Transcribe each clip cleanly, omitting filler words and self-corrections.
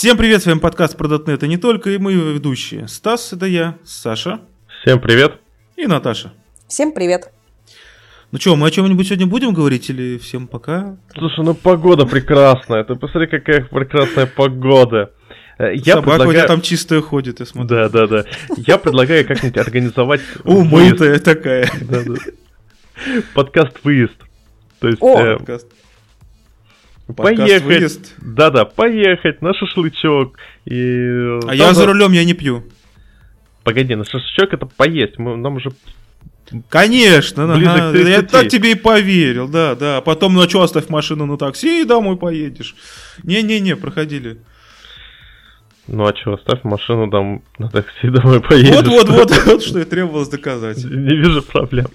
Всем привет, с вами подкаст про .NET, и не только, и мы его ведущие. Стас, это я, Саша. Всем привет. И Наташа. Всем привет. Ну что, мы о чем-нибудь сегодня будем говорить или всем пока? Слушай, ну погода прекрасная, ты посмотри, какая прекрасная погода. Собака у тебя там чистая ходит, я смотрю. Да. Я предлагаю как-нибудь организовать... Умытая такая. Подкаст-выезд. О, подкаст. Поехать, да-да, поехать на шашлычок. А я за рулем, я не пью. Погоди, на шашлычок это поесть, нам уже... Конечно, я так тебе и поверил, да. Потом ночью оставь машину на такси и домой поедешь. Не-не-не, проходили. Ну а что, оставь машину там на такси, домой поедешь. Вот что и требовалось доказать. Не вижу проблем.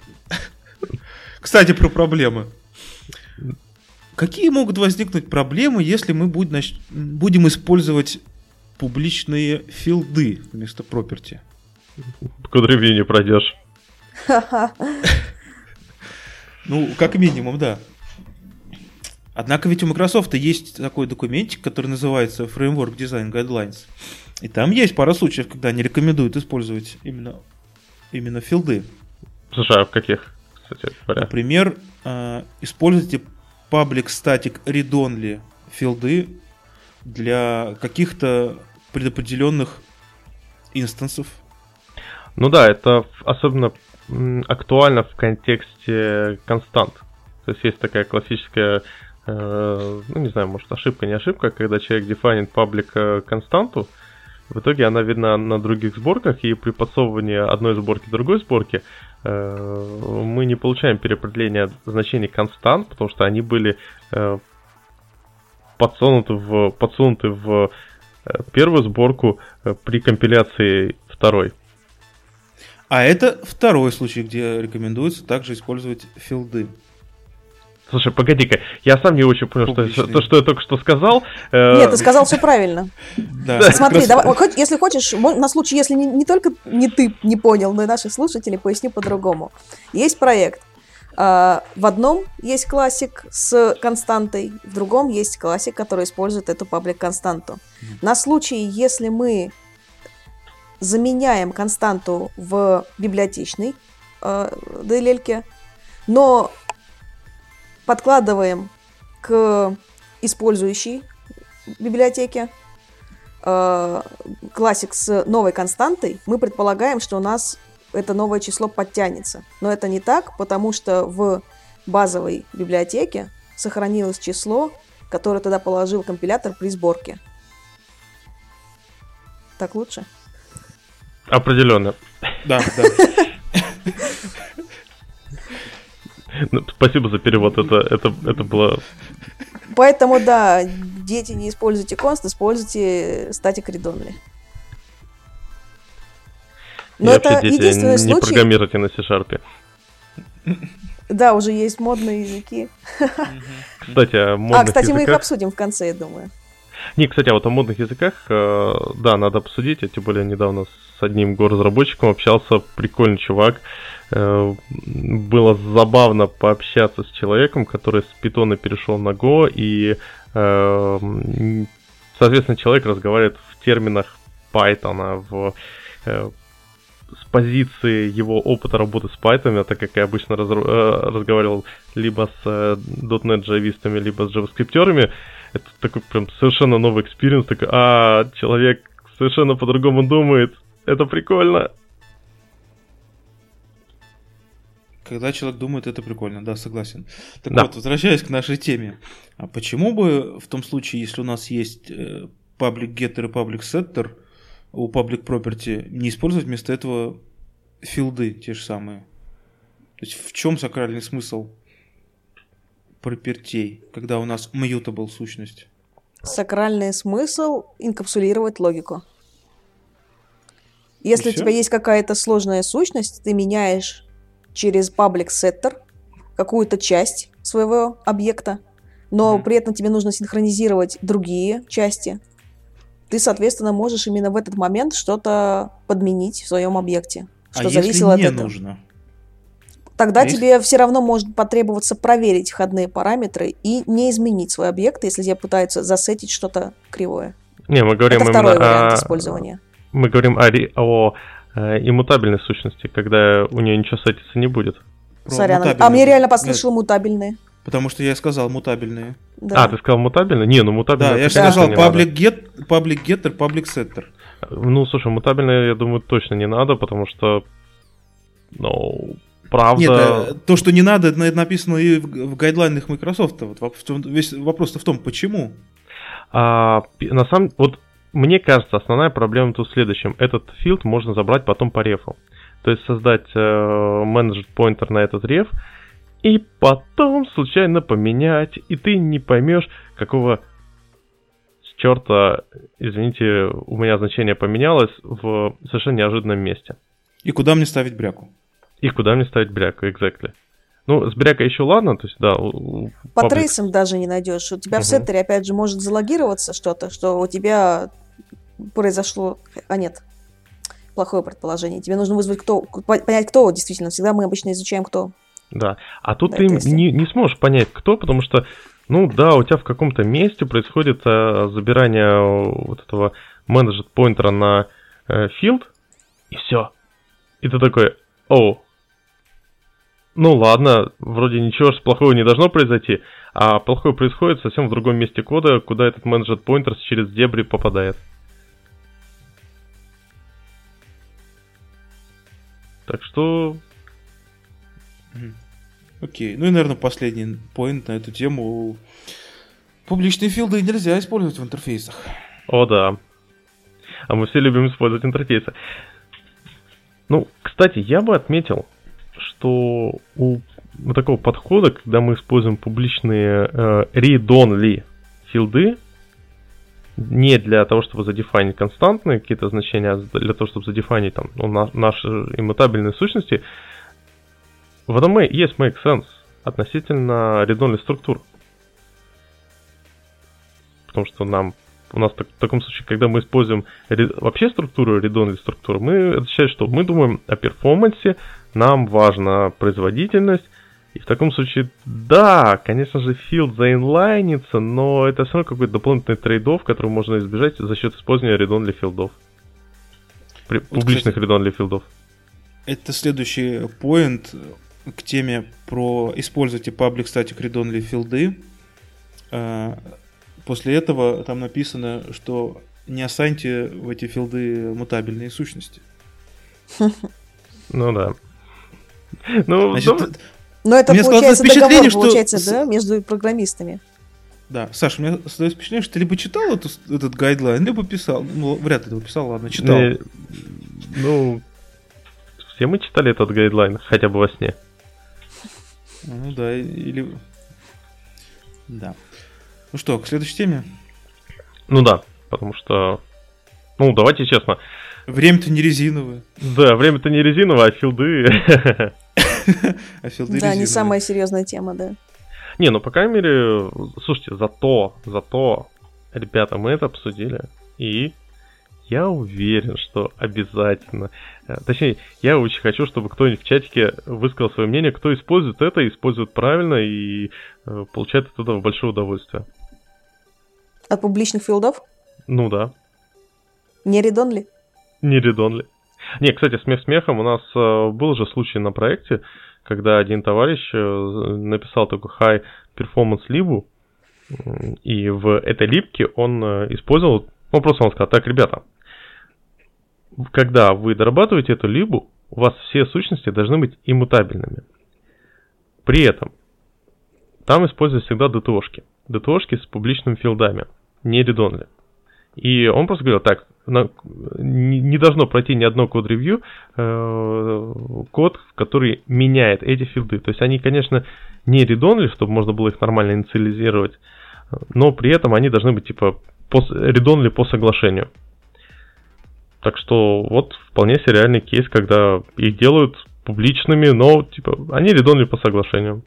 Кстати, про проблемы. Какие могут возникнуть проблемы, если мы будем использовать публичные филды вместо property? Кудряви не пройдешь. Ну, как минимум, да. Однако ведь у Microsoft есть такой документик, который называется Framework Design Guidelines. И там есть пара случаев, когда они рекомендуют использовать именно филды. Слушай, а в каких, кстати говоря? Например, используйте public static read-only филды для каких-то предопределенных инстансов. Ну да, это особенно актуально в контексте констант. То есть есть такая классическая, ну не знаю, может ошибка, не ошибка, когда человек дефайнит паблик константу, в итоге она видна на других сборках, и при подсовывании одной сборки другой сборки мы не получаем переопределения значений констант, потому что они были подсунуты в первую сборку при компиляции второй. А это второй случай, где рекомендуется также использовать филды. Слушай, погоди-ка, я сам не очень понял, что я только что сказал. Нет, ты сказал все правильно. Смотри, давай, если хочешь, на случай, если не только не ты не понял, но и наши слушатели, поясню по-другому. Есть проект. В одном есть классик с константой, в другом есть классик, который использует эту паблик-константу. На случай, если мы заменяем константу в библиотечной DLL-ке, но подкладываем к использующей библиотеке классик с новой константой, мы предполагаем, что у нас это новое число подтянется. Но это не так, потому что в базовой библиотеке сохранилось число, которое тогда положил компилятор при сборке. Так лучше? Определенно. Да. Спасибо за перевод, это было... Поэтому, да, дети, не используйте конст, используйте static read-only. Но и это дети, единственный не случай... программируйте на C#. Да, уже есть модные языки. Кстати, о модных языках... мы их обсудим в конце, я думаю. Не, кстати, а вот о модных языках, да, надо обсудить. Я, тем более, недавно с одним горазработчиком общался, прикольный чувак. Было забавно пообщаться с человеком, который с Python перешел на Go, и, соответственно, человек разговаривает в терминах Python, с позиции его опыта работы с Python, так как я обычно разговаривал либо с .NET-джавистами, либо с JavaScript-ерами. Это такой прям совершенно новый экспириенс, такой, человек совершенно по-другому думает, это прикольно. Когда человек думает, это прикольно, да, согласен. Так да. Вот, возвращаясь к нашей теме. А почему бы в том случае, если у нас есть public getter и public setter, у public property, не использовать вместо этого филды те же самые? То есть в чем сакральный смысл пропертей, когда у нас mutable сущность? Сакральный смысл инкапсулировать логику. Если у тебя есть какая-то сложная сущность, ты меняешь через public setter какую-то часть своего объекта, но при этом тебе нужно синхронизировать другие части. Ты, соответственно, можешь именно в этот момент что-то подменить в своем объекте, что зависело от этого. А если не нужно? Тогда тебе все равно может потребоваться проверить входные параметры и не изменить свой объект, если тебе пытаются засетить что-то кривое. Не, мы говорим это второй вариант использования. Мы говорим о иммутабельной сущности, когда у нее ничего сетиться не будет. Сорян, а мне реально послышал мутабельные. Потому что я сказал мутабельные. Да. А, ты сказал мутабельные? Не, ну мутабельные... Да, я же сказал public get, public getter, public setter. Ну, слушай, мутабельные, я думаю, точно не надо, потому что... Ну, правда... Нет, то, что не надо, это написано и в гайдлайнах Microsoft. Вот весь вопрос-то в том, почему? На самом деле, вот мне кажется, основная проблема тут в следующем. Этот филд можно забрать потом по рефу. То есть создать managed pointer на этот реф и потом случайно поменять, и ты не поймешь, какого с черта, извините, у меня значение поменялось в совершенно неожиданном месте. И куда мне ставить бряку? И куда мне ставить бряку, exactly. Ну, с брякой еще ладно, то есть, да. По трейсам даже не найдешь. У тебя в сеттере, опять же, может залогироваться что-то, что у тебя произошло... А нет, плохое предположение. Тебе нужно вызвать понять, кто действительно. Всегда мы обычно изучаем, кто. Да, а тут ты не сможешь понять, кто, потому что, ну да, у тебя в каком-то месте происходит забирание вот этого managed pointer на field, и все. И ты такой, оу. Ну ладно, вроде ничего же плохого не должно произойти, а плохое происходит совсем в другом месте кода, куда этот managed pointer через дебри попадает. Так что... Окей, ну и, наверное, последний поинт на эту тему. Публичные филды нельзя использовать в интерфейсах. О, да. А мы все любим использовать интерфейсы. Ну, кстати, я бы отметил, что у вот такого подхода, когда мы используем публичные read-only филды, не для того, чтобы задефайнить константные какие-то значения, а для того, чтобы задефайнить там, наши иммутабельные сущности, в этом есть make sense относительно read-only структур. Потому что у нас в таком случае, когда мы используем вообще структуру read-only структур, мы отвечаем, что мы думаем о перформансе, нам важна производительность. И в таком случае, да, конечно же, field заинлайнится, но это все равно какой-то дополнительный трейд-офф, который можно избежать за счет использования read-only филдов. Публичных read-only филдов. Это следующий поинт к теме про «Используйте public static read-only филды». После этого там написано, что не ассайньте в эти филды мутабельные сущности. Ну да. Но это получается договор, да, между программистами. Да, Саша, у меня создается впечатление, что ты либо читал этот гайдлайн, либо писал. Ну, вряд ли ты его писал, ладно, читал. Ну, все мы читали этот гайдлайн, хотя бы во сне. Ну да, или... Да. Ну что, к следующей теме? Ну да, потому что... Ну, давайте честно. Время-то не резиновое. Да, время-то не резиновое, а филды... А филды резиновые. Да, не самая серьезная тема, да. Не, ну, по крайней мере... Слушайте, зато... Ребята, мы это обсудили. И... Я уверен, что обязательно... Точнее, я очень хочу, чтобы кто-нибудь в чатике высказал свое мнение, кто использует это, использует правильно и получает от этого большое удовольствие. От публичных филдов? Ну да. Не read-only? Не read-only. Не, кстати, смех смехом, у нас был же случай на проекте, когда один товарищ написал такой high performance либу, и в этой либке он использовал... Ну, просто он сказал, так, ребята... Когда вы дорабатываете эту либу, у вас все сущности должны быть иммутабельными. При этом там используются всегда DTO-шки. DTO-шки с публичными филдами, не read-only. И он просто говорил, так, не должно пройти ни одно код-ревью, код, который меняет эти филды. То есть они, конечно, не read-only, чтобы можно было их нормально инициализировать, но при этом они должны быть типа read-only по соглашению. Так что вот вполне себе реальный кейс, когда их делают публичными, но типа они read-only по соглашению.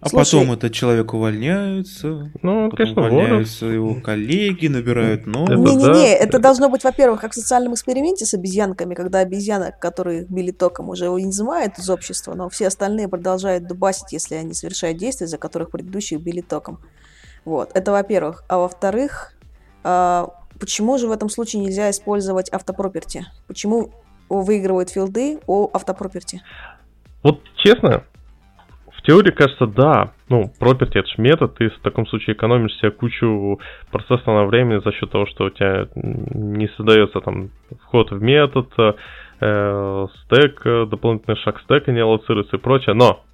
А слушай, потом этот человек увольняется, ну, конечно, увольняются его коллеги, набирают новых. Не-не-не, это должно быть, во-первых, как в социальном эксперименте с обезьянками, когда обезьянок, которые били током, уже изымают из общества, но все остальные продолжают дубасить, если они совершают действия, за которых предыдущих били током. Вот, это во-первых. А во-вторых... Почему же в этом случае нельзя использовать автопроперти? Почему выигрывают филды о автопроперти? Вот честно, в теории кажется, да. Ну, property — это же метод, ты в таком случае экономишь себе кучу процессного времени за счет того, что у тебя не создается там вход в метод, стэк, дополнительный шаг стэка не аллоцируется и прочее, но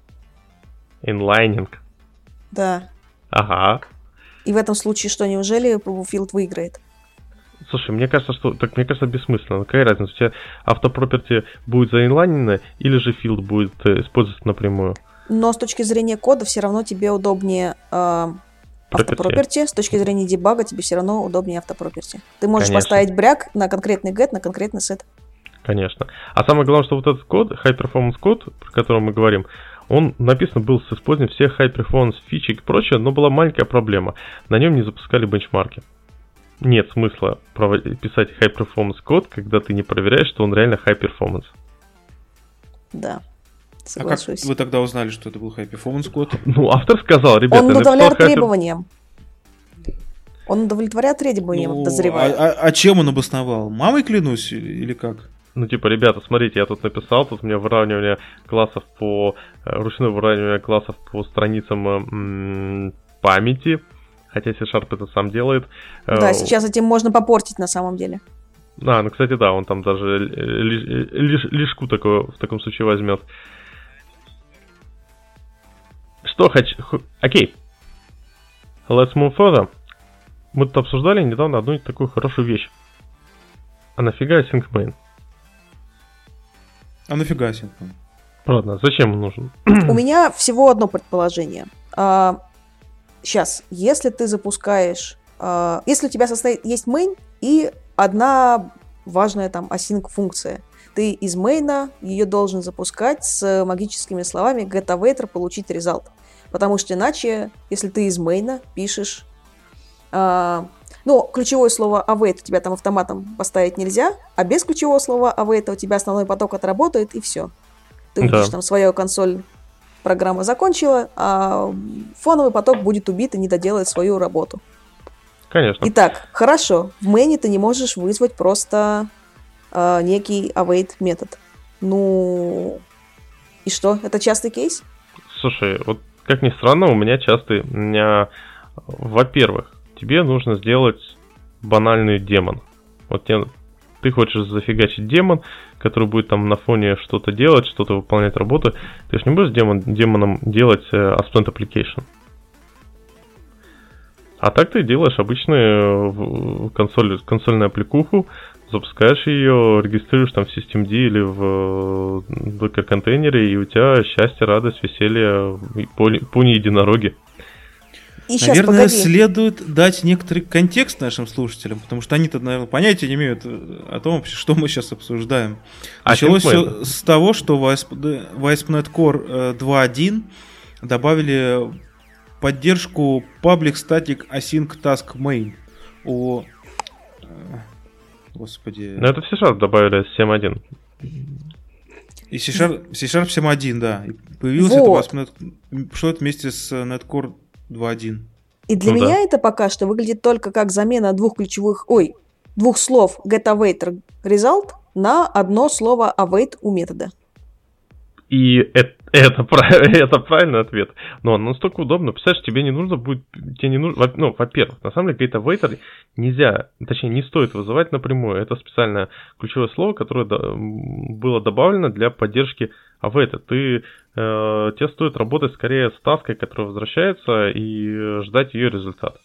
инлайнинг. Да. Ага. И в этом случае что, неужели филд выиграет? Слушай, мне кажется, что так, мне кажется, бессмысленно. Какая разница, у тебя автопроперти будет заинлайнено или же филд будет использоваться напрямую? Но с точки зрения кода все равно тебе удобнее автопроперти. С точки зрения дебага тебе все равно удобнее автопроперти. Ты можешь поставить бряк на конкретный get, на конкретный set. Конечно. А самое главное, что вот этот код, high-performance код, про который мы говорим, он написан был с использованием всех high-performance фичи и прочее, но была маленькая проблема. На нем не запускали бенчмарки. Нет смысла писать high-performance код, когда ты не проверяешь, что он реально high-performance. Да, соглашусь. А как вы тогда узнали, что это был high-performance код? Ну, автор сказал, ребята... Он удовлетворяет требованиям. Он удовлетворяет требованиям, ну, подозреваю. А чем он обосновал? Мамой клянусь или как? Ну, типа, ребята, смотрите, я тут написал, тут у меня выравнивание классов по... Ручное выравнивание классов по страницам памяти. Хотя C# это сам делает. Да, сейчас этим можно попортить на самом деле. А, ну, кстати, да, он там даже лишку такую в таком случае возьмет. Что хочу... Окей. Let's move further. Мы тут обсуждали недавно одну такую хорошую вещь. А нафига SyncMain? А нафига синхрон? Правда, зачем он нужен? У меня всего одно предположение. Сейчас, если ты запускаешь... Если у тебя есть main и одна важная там async-функция, ты из мейна ее должен запускать с магическими словами get-await, получить result. Потому что иначе, если ты из мейна пишешь... Но ключевое слово await у тебя там автоматом поставить нельзя, а без ключевого слова await у тебя основной поток отработает, и все. Ты видишь, там свою консоль программа закончила, а фоновый поток будет убит и не доделает свою работу. Конечно. Итак, хорошо, в мэне ты не можешь вызвать просто некий await метод. Ну, и что? Это частый кейс? Слушай, вот как ни странно, у меня, во-первых, тебе нужно сделать банальный демон. Вот ты хочешь зафигачить демон, который будет там на фоне что-то делать, что-то выполнять работу. Ты же не будешь демоном делать ASP.NET Application. А так ты делаешь обычную консольную аппликуху, запускаешь ее, регистрируешь там в systemd или в докер-контейнере, и у тебя счастье, радость, веселье, пони-единороги. И наверное, следует дать некоторый контекст нашим слушателям, потому что они-то, наверное, понятия не имеют о том, что мы сейчас обсуждаем. Началось все с того, что в ASP.NET Core 2.1 добавили поддержку Public Static Async Task Main. Господи. Но это в C# добавили 7.1. И C# 7.1, да. И появилось это в ASP.NET, шло это вместе с NetCore 2.1. И для меня это пока что выглядит только как замена двух слов getAwait result на одно слово await у метода. И это правильный ответ. Но оно настолько удобно. Представляешь, тебе не нужно. Ну, во-первых, на самом деле getAwait нельзя, точнее, не стоит вызывать напрямую. Это специальное ключевое слово, которое было добавлено для поддержки await. Тебе стоит работать скорее с таской, которая возвращается, и ждать ее результат.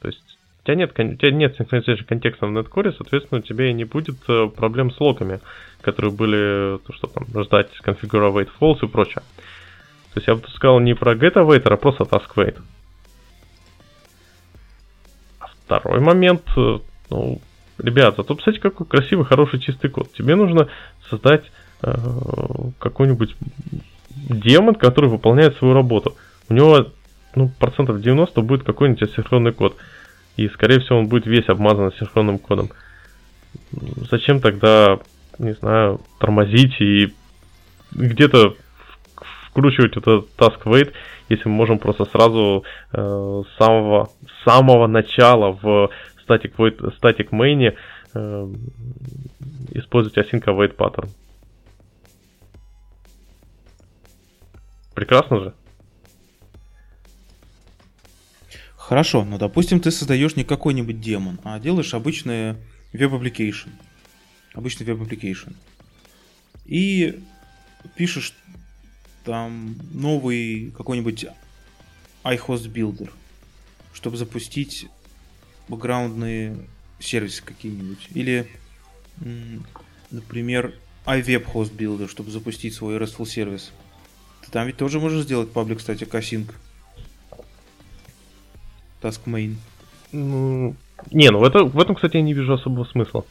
То есть у тебя нет синхронизации контекста в NetCore, соответственно, у тебя и не будет проблем с локами, которые были, что там, ждать, configure await false и прочее. То есть я бы сказал не про getAwait, а просто taskawait. А второй момент, ребята, тут, кстати, какой красивый, хороший, чистый код. Тебе нужно создать какой-нибудь демон, который выполняет свою работу. У него, 90% будет какой-нибудь асинхронный код. И, скорее всего, он будет весь обмазан асинхронным кодом. Зачем тогда, не знаю, тормозить и где-то вкручивать этот task-wait, если мы можем просто сразу с самого начала в static main использовать async await pattern. Прекрасно же? Хорошо, но допустим, ты создаешь не какой-нибудь демон, а делаешь обычный веб-аппликейшн. Обычный веб-аппликейшн. И пишешь там новый какой-нибудь IHostBuilder, чтобы запустить бэкграундные сервисы какие-нибудь. Или, например, iWebHostBuilder, чтобы запустить свой RESTful сервис. Ты там ведь тоже можешь сделать паблик, кстати, async. Task main. В этом, кстати, я не вижу особого смысла.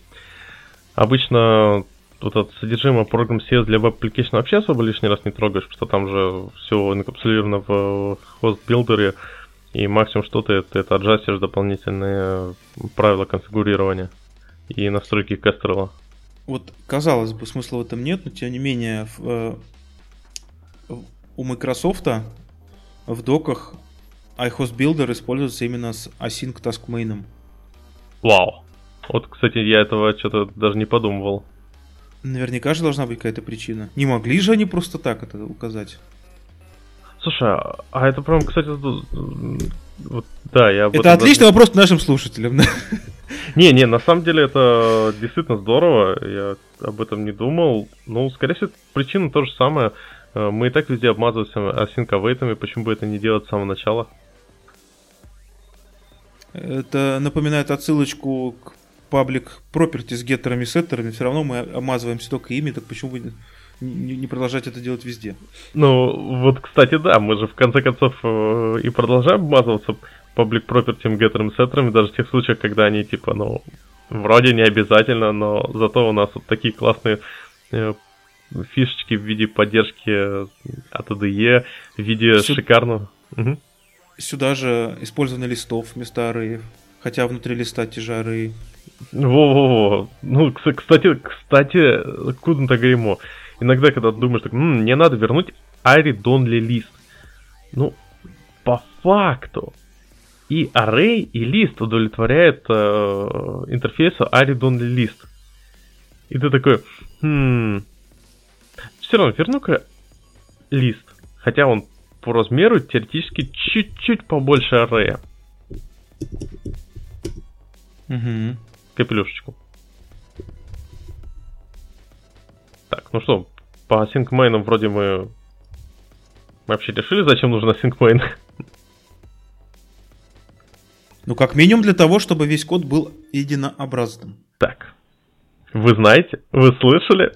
Обычно вот это содержимое программ CS для веб-аппликейшн вообще особо лишний раз не трогаешь, потому что там же все инкапсулировано в хост-билдере, и максимум что ты аджастишь дополнительные правила конфигурирования и настройки Kestrel. Вот, казалось бы, смысла в этом нет, но тем не менее у Microsoft в доках iHostBuilder используется именно с async task main'ом. Вау! Вот, кстати, я этого что-то даже не подумывал. Наверняка же должна быть какая-то причина. Не могли же они просто так это указать? Слушай, а это прям, кстати, вот, да, я об этом... Это отличный даже... вопрос нашим слушателям. Не, на самом деле это действительно здорово. Я об этом не думал. Ну, скорее всего, причина то же самое. Мы и так везде обмазываемся async await'ами. Почему бы это не делать с самого начала? Это напоминает отсылочку к паблик property с геттерами и сеттерами. Все равно мы обмазываемся только ими, так почему бы не продолжать это делать везде? Ну, вот, кстати, да, мы же в конце концов и продолжаем обмазываться паблик property, геттерами и сеттерами, даже в тех случаях, когда они типа, ну, вроде не обязательно, но зато у нас вот такие классные фишечки в виде поддержки от IDE, в виде шикарного. Угу. Сюда же использованы листов вместо арреев, хотя внутри листа те же арреи. Во-во-во. Ну, кстати, куда-то гримо. Иногда, когда думаешь, так, мне надо вернуть array.donly list. Ну, по факту и array, и лист удовлетворяет интерфейсу array.donly list. И ты такой, все равно верну-ка лист. Хотя он по размеру теоретически чуть-чуть побольше array. Угу. Капелюшечку. Так, ну что, по async main'ам вроде мы вообще решили, зачем нужен async main. Ну, как минимум для того, чтобы весь код был единообразным. Так, вы знаете, вы слышали?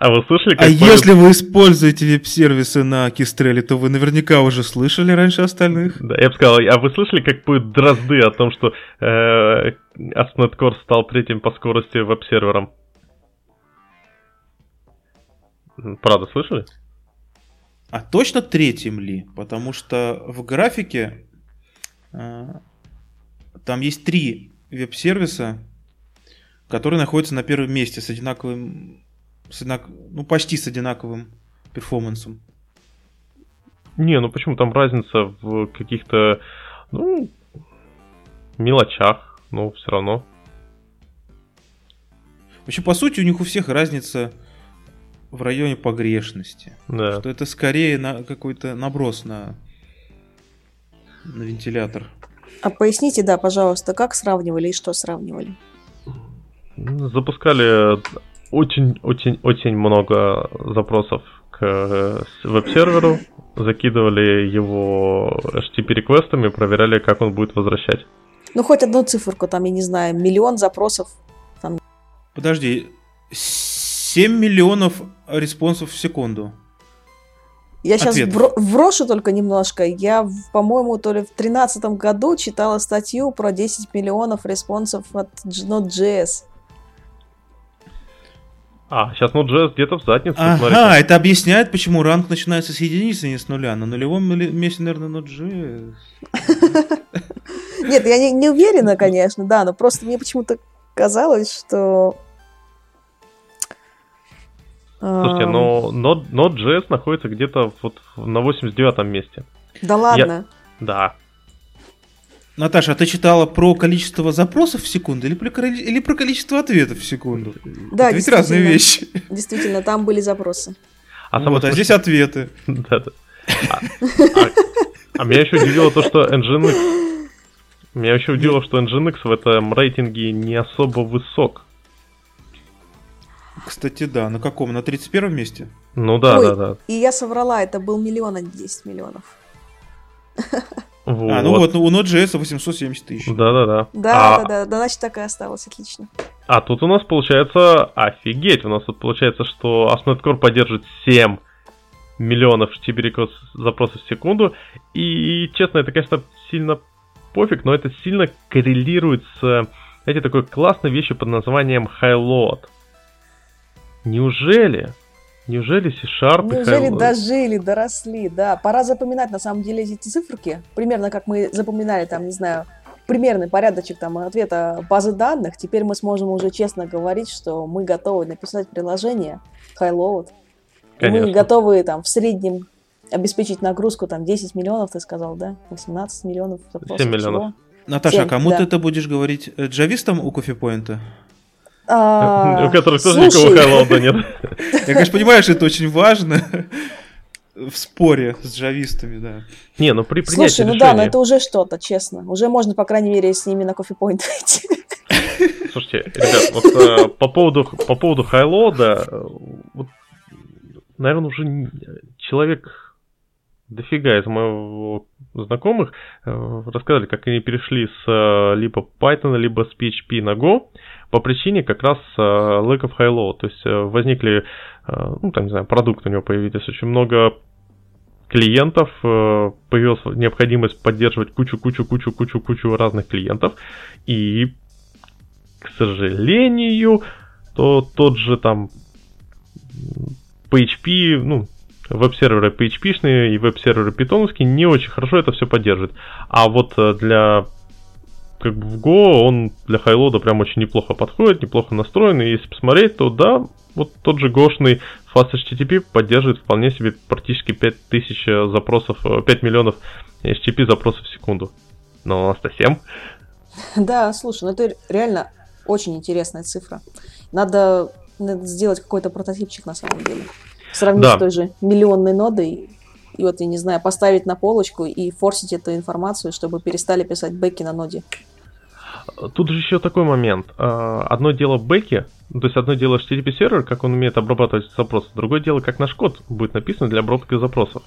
А вы слышали, как... А если вы используете веб-сервисы на Кестреле, то вы наверняка уже слышали раньше остальных. Да, я бы сказал, а вы слышали, как поют дрозды о том, что ASP.NET Core стал третьим по скорости веб-сервером? Правда, слышали? А точно третьим ли? Потому что в графике там есть 3 веб-сервиса, которые находятся на первом месте с одинаковым... Ну, почти с одинаковым перформансом. Не, ну почему? Там разница в каких-то, ну, мелочах, но все равно. Вообще, по сути, у них у всех разница в районе погрешности. Да. Что это скорее какой-то наброс на вентилятор. А поясните, да, пожалуйста, как сравнивали и что сравнивали? Запускали... Очень-очень-очень много запросов к веб-серверу. Закидывали его HTTP-реквестами, проверяли, как он будет возвращать. Ну, хоть одну циферку, там, я не знаю, 1 миллион запросов. Там... Подожди, 7 миллионов респонсов в секунду. Я сейчас врошу только немножко. Я, по-моему, то ли в 2013 году читала статью про 10 миллионов респонсов от Node.js. А, сейчас Node.js где-то в заднице. Ага, смотрите. Это объясняет, почему ранг начинается с единицы, а не с нуля. На нулевом месте, наверное, Node.js. Нет, я не уверена, конечно, да, но просто мне почему-то казалось, что... Слушайте, но Node.js находится где-то вот на 89-м месте. Да ладно? Да. Наташа, а ты читала про количество запросов в секунду или про количество ответов в секунду? Да, это ведь разные вещи. Действительно, там были запросы. А вот, а здесь ответы. Да-да. А меня еще удивило то, что Nginx... Меня еще удивило, что Nginx в этом рейтинге не особо высок. Кстати, да. На каком? На 31-м месте? Ну да, да. И я соврала, это был 1 миллион, а не 10 миллионов. Вот. А, ну вот, у Node.js 870 тысяч. Да-да-да. Да-да-да, значит, так и осталось, отлично. А тут у нас получается, офигеть, у нас тут получается, что ASP.NET Core поддерживает 7 миллионов HTTP запросов в секунду. И, честно, это, конечно, сильно пофиг, но это сильно коррелирует с, знаете, такой классной вещью под названием high-load. Неужели C-Sharp и High-Load? Неужели дожили, доросли, да. Пора запоминать, на самом деле, эти циферки. Примерно как мы запоминали, там, не знаю, примерный порядочек там ответа базы данных. Теперь мы сможем уже честно говорить, что мы готовы написать приложение High-Load. Конечно. И мы готовы там в среднем обеспечить нагрузку там 10 миллионов, ты сказал, да? 18 миллионов. 7 миллионов. Наташа, кому ты это будешь говорить? Джавистам у кофепоинта? У которых тоже никакого хайлоуда нет. Я, конечно, понимаю, что это очень важно в споре с джавистами, да. Не, ну при принятии решения... Слушай, ну да, но это уже что-то, честно. Уже можно, по крайней мере, с ними на кофепоинт идти. Слушайте, ребят, вот по поводу хайлоуда, вот, наверное, уже человек дофига из моего знакомых рассказали, как они перешли с либо Python, либо с PHP на Go по причине как раз lack of high load. То есть возникли, ну там, не знаю, продукты у него появились, очень много клиентов, появилась необходимость поддерживать кучу разных клиентов. И, к сожалению, то тот же там PHP, ну, веб-серверы PHP-шные и веб-серверы питоновские не очень хорошо это все поддерживает. А вот для как бы в Go он для хайлода прям очень неплохо подходит, неплохо настроен. И если посмотреть, то да, вот тот же Go-шный Fast HTTP поддерживает вполне себе практически 5000 запросов, 5 миллионов HTTP запросов в секунду. Но у нас-то 7. Да, слушай, ну это реально очень интересная цифра. Надо сделать какой-то прототипчик на самом деле. Сравнить с той же миллионной нодой и вот, я не знаю, поставить на полочку и форсить эту информацию, чтобы перестали писать бэки на ноде. Тут же еще такой момент. Одно дело бэки, то есть одно дело HTTP-сервер, как он умеет обрабатывать запросы, другое дело, как наш код будет написан для обработки запросов.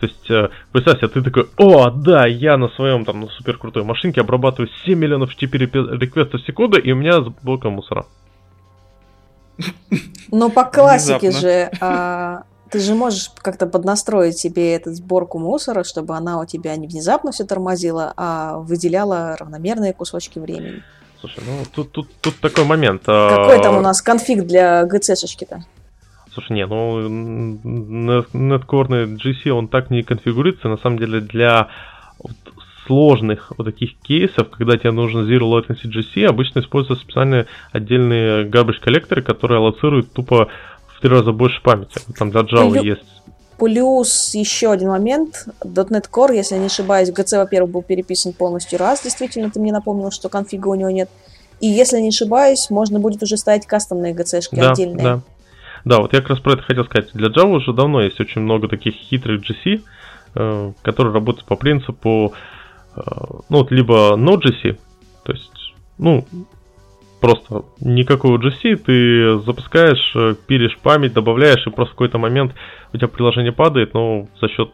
То есть, представь себе, ты такой, о, да, я на своем там суперкрутой машинке обрабатываю 7 миллионов HTTP-реквестов в секунду, и у меня заблока мусора. Но по классике внезапно же, ты же можешь как-то поднастроить себе эту сборку мусора, чтобы она у тебя не внезапно все тормозила, а выделяла равномерные кусочки времени. Слушай, ну тут такой момент. Какой там у нас конфиг для ГЦшечки-то? Слушай, не, ну NetCore GC он так не конфигурируется, на самом деле для сложных вот таких кейсов, когда тебе нужно Zero Latency GC, обычно используются специальные отдельные garbage коллекторы, которые аллоцируют тупо в 3 раза больше памяти. Там для Java есть. Плюс еще один момент. .NET Core, если я не ошибаюсь, GC, во-первых, был переписан полностью раз. Действительно, ты мне напомнил, что конфига у него нет. И если я не ошибаюсь, можно будет уже ставить кастомные GC-шки отдельные. Да, вот я как раз про это хотел сказать. Для Java уже давно есть очень много таких хитрых GC, которые работают по принципу либо Node.js, то есть, просто никакого GC, ты запускаешь, пилишь память, добавляешь, и просто в какой-то момент у тебя приложение падает, но за счет...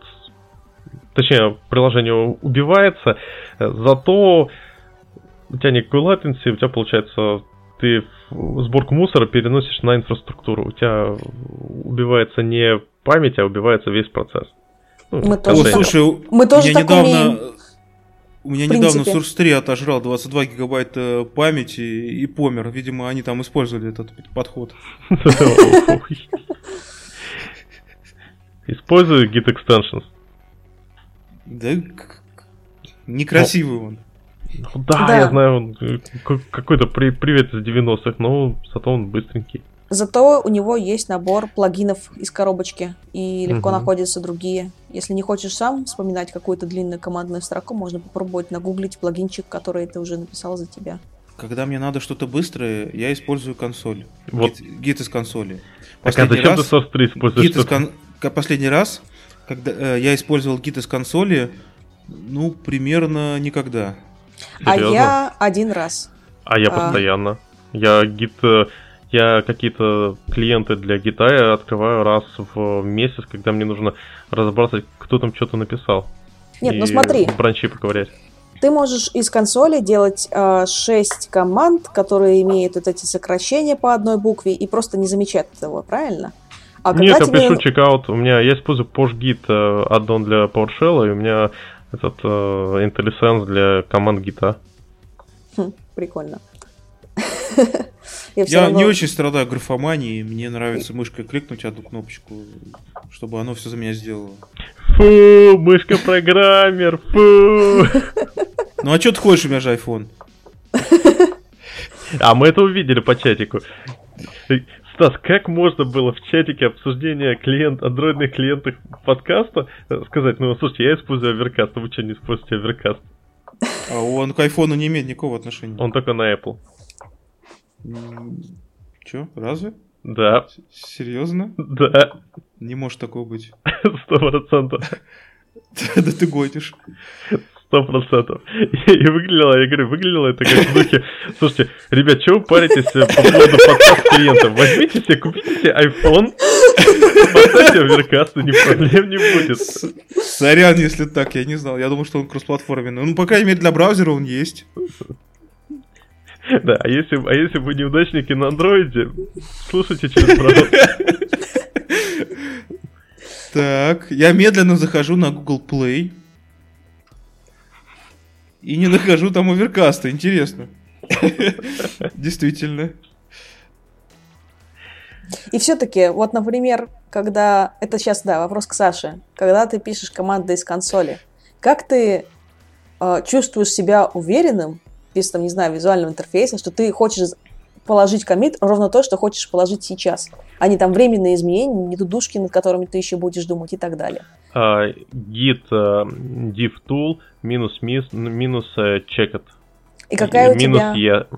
Точнее, приложение убивается, зато у тебя никакой латенси, у тебя, получается, ты сборку мусора переносишь на инфраструктуру. У тебя убивается не память, а убивается весь процесс. Мы тоже так умеем. У меня недавно Source 3 отожрал 22 гигабайта памяти и помер. Видимо, они там использовали этот подход. Использую Git Extensions. Да, некрасивый он. Да, я знаю, он какой-то привет из 90-х, но зато он быстренький. Зато у него есть набор плагинов из коробочки, и легко находятся другие. Если не хочешь сам вспоминать какую-то длинную командную строку, можно попробовать нагуглить плагинчик, который ты уже написал за тебя. Когда мне надо что-то быстрое, я использую консоль. Вот. Гит из консоли. Зачем ты софт-3 используешь? Последний раз, когда я использовал гит из консоли, ну, примерно никогда. Серьезно? А я один раз. А я постоянно. Я какие-то клиенты для гита открываю раз в месяц, когда мне нужно разобраться, кто там что-то написал. Нет, ну смотри. Бранчи поковырять. Ты можешь из консоли делать 6 команд, которые имеют вот эти сокращения по одной букве, и просто не замечать этого, правильно? А нет, я пишу чекаут. Я использую PoshGit аддон для PowerShell, и у меня этот IntelliSense для команд гита. Прикольно. Я не очень страдаю графоманией, мне нравится мышкой кликнуть одну кнопочку, чтобы оно все за меня сделало. Фу, мышка-программер, фу. Ну а что ты хочешь, у меня же iPhone. А мы это увидели по чатику. Стас, как можно было в чатике обсуждения андроидных клиентов подкаста сказать, ну слушайте, я использую Overcast, а вы что не используете Overcast? А он к айфону не имеет никакого отношения. Он только на Apple. Че, разве? Да. Серьезно? Да. Не может такого быть. 100%. Да ты готишь. 100%. И выглядело, я говорю, выглядело это как в духе. Слушайте, ребят, чего вы паритесь по поводу подкаст клиентов? Возьмите себе, купите себе iPhone, поставьте Overcast, ни проблем не будет. Сорян, если так, я не знал. Я думал, что он кроссплатформенный. Ну, по крайней мере, для браузера он есть. Да, а если вы неудачники на андроиде, слушайте через браузер. Так, я медленно захожу на Google Play. И не нахожу там Overcast, интересно. Действительно. И все-таки, вот, например, когда... Это сейчас, да, вопрос к Саше. Когда ты пишешь команды из консоли, как ты чувствуешь себя уверенным, без, там, не знаю, визуального интерфейса, что ты хочешь положить коммит ровно то, что хочешь положить сейчас, а не там временные изменения, не тудушки, над которыми ты еще будешь думать и так далее. Git div tool минус checked. И какая у тебя...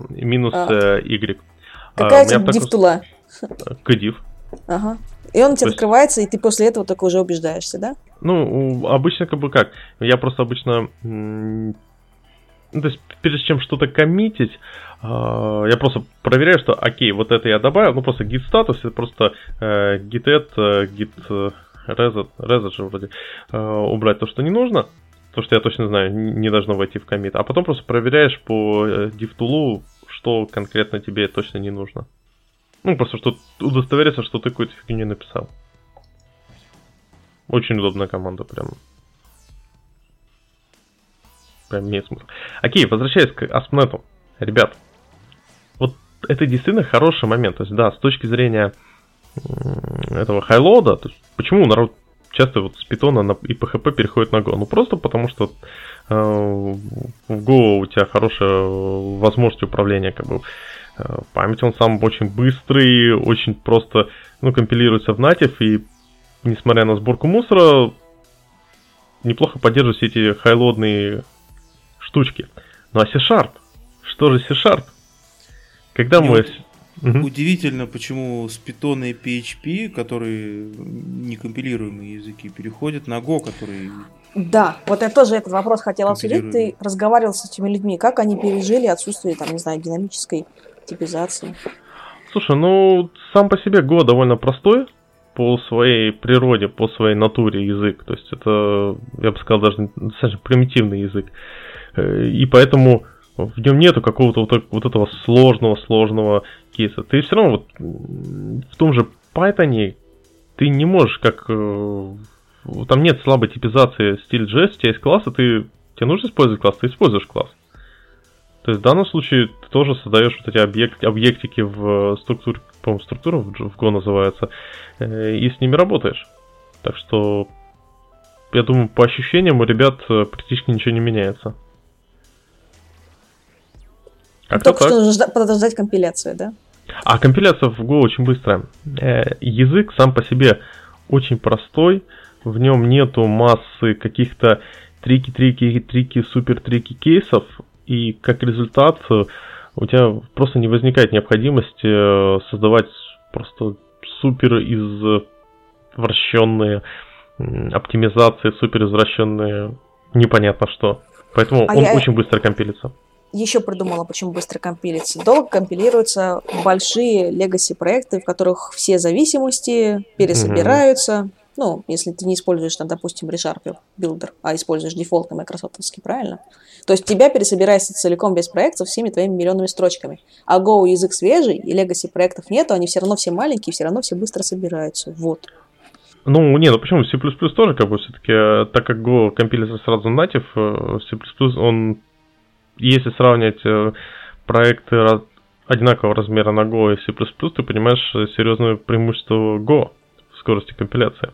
Минус y. Какая у тебя div tool? Кдив. Ага. И он у тебя открывается, и ты после этого только уже убеждаешься, да? Ну, обычно как бы как. Я просто обычно... То есть, прежде чем что-то коммитить, я просто проверяю, что окей, вот это я добавил, ну просто git status, это просто git add, git reset же вроде, убрать то, что не нужно, то, что я точно знаю, не должно войти в коммит, а потом просто проверяешь по div-tool, что конкретно тебе точно не нужно. Ну, просто что удостовериться, что ты какую-то фигню не написал. Очень удобная команда, прям. Нет смысла. Окей, возвращаясь к ASP.NET. Ребят, вот это действительно хороший момент. То есть, да, с точки зрения этого хайлода, то есть, почему народ часто вот с питона и PHP переходит на Go? Ну, просто потому что в Go у тебя хорошая возможность управления, как бы память, он сам очень быстрый, очень просто, ну, компилируется в натив, и несмотря на сборку мусора, неплохо поддерживает все эти хайлодные штучки. Ну а C-Sharp? Что же C-Sharp? Когда мы... Удивительно, почему с Python и PHP, которые некомпилируемые языки, переходят на Go, которые... Да, вот я тоже этот вопрос хотела обсудить. Ты разговаривал с этими людьми, как они пережили отсутствие, там, не знаю, динамической типизации? Слушай, ну, сам по себе Go довольно простой по своей природе, по своей натуре язык. То есть это, я бы сказал, даже достаточно примитивный язык. И поэтому в нем нету какого-то вот этого сложного кейса. Ты все равно вот в том же Python ты не можешь как... Там нет слабой типизации стиль JS, у тебя есть классы, тебе нужно использовать класс, ты используешь класс. То есть в данном случае ты тоже создаешь вот эти объектики в структуре, по-моему, структура в Go называется, и с ними работаешь. Так что... Я думаю, по ощущениям у ребят практически ничего не меняется. Только что нужно подождать компиляцию, да? А компиляция в Go очень быстрая. Язык сам по себе очень простой. В нем нету массы каких-то супер трики кейсов. И как результат у тебя просто не возникает необходимости создавать просто супер извращенные оптимизации, супер извращенные непонятно что. Поэтому он очень быстро компилится. Еще придумала, почему быстро компилится. Долго компилируются большие легаси-проекты, в которых все зависимости пересобираются. Mm-hmm. Ну, если ты не используешь, там, допустим, ReSharp Builder, а используешь дефолтный майкрософтовский, правильно? То есть тебя пересобирается целиком весь проект со всеми твоими миллионными строчками. А Go язык свежий, и legacy проектов нету, они все равно все маленькие, все равно все быстро собираются. Вот. Ну, не, ну почему? C++ тоже, как бы, все-таки, так как Go компилится сразу native, C++, он, если сравнивать проекты одинакового размера на Go и C++, ты понимаешь серьезное преимущество Go в скорости компиляции.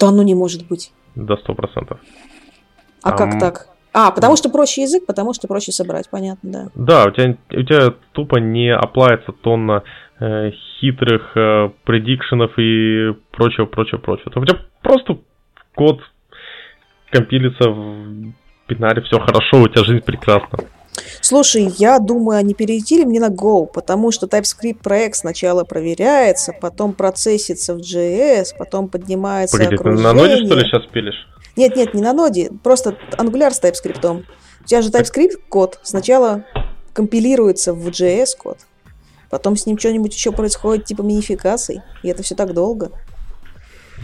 Да оно не может быть. До 100%. А как так? А, потому что проще язык, потому что проще собрать, понятно, да. Да, у тебя тупо не оплавится тонна хитрых предикшенов и прочего. У тебя просто код компилится в бинаре, все хорошо, у тебя жизнь прекрасна. Слушай, я думаю, не перейти ли мне на Go, потому что TypeScript проект сначала проверяется, потом процессится в JS, потом поднимается окружение. Погоди, ты на ноде, что ли, сейчас пилишь? Нет, не на ноде, просто Angular с TypeScript. У тебя же TypeScript код сначала компилируется в JS код, потом с ним что-нибудь еще происходит, типа минификаций, и это все так долго.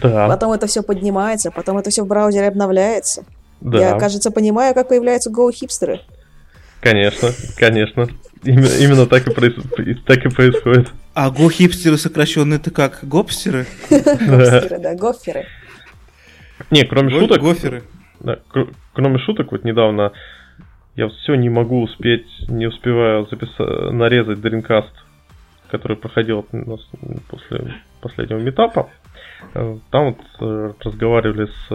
Да. Потом это все поднимается, потом это все в браузере обновляется. Да. Я, кажется, понимаю, как появляются Go-хипстеры. Конечно. Именно так и происходит. А Go-хипстеры сокращенные это как? Гопстеры? Гопстеры, да, гоферы. Не, кроме шуток, вот недавно я все не успеваю нарезать дринкаст, который проходил у нас после последнего митапа. Там вот разговаривали с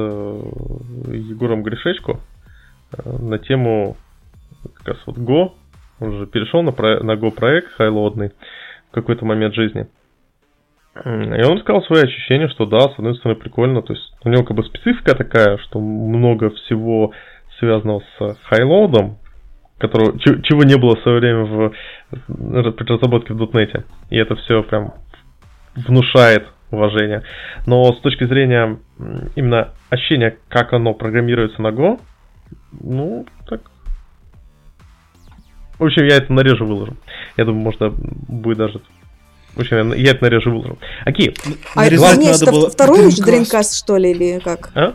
Егором Гришечко на тему как раз вот Go. Он же перешел на Go проект хайлодный в какой-то момент жизни. И он сказал свои ощущения, что да, с одной стороны прикольно, то есть у него как бы специфика такая, что много всего связанного с хайлоудом, чего не было в свое время при разработке в .NET, и это все прям внушает уважение. Но с точки зрения именно ощущения, как оно программируется на Go, ну так. В общем, я это нарежу, выложу. Я думаю, можно будет даже. В общем, я это нарежу, выложу. Окей. Нарезать надо было. Второй же дринкаст, что ли, или как? А?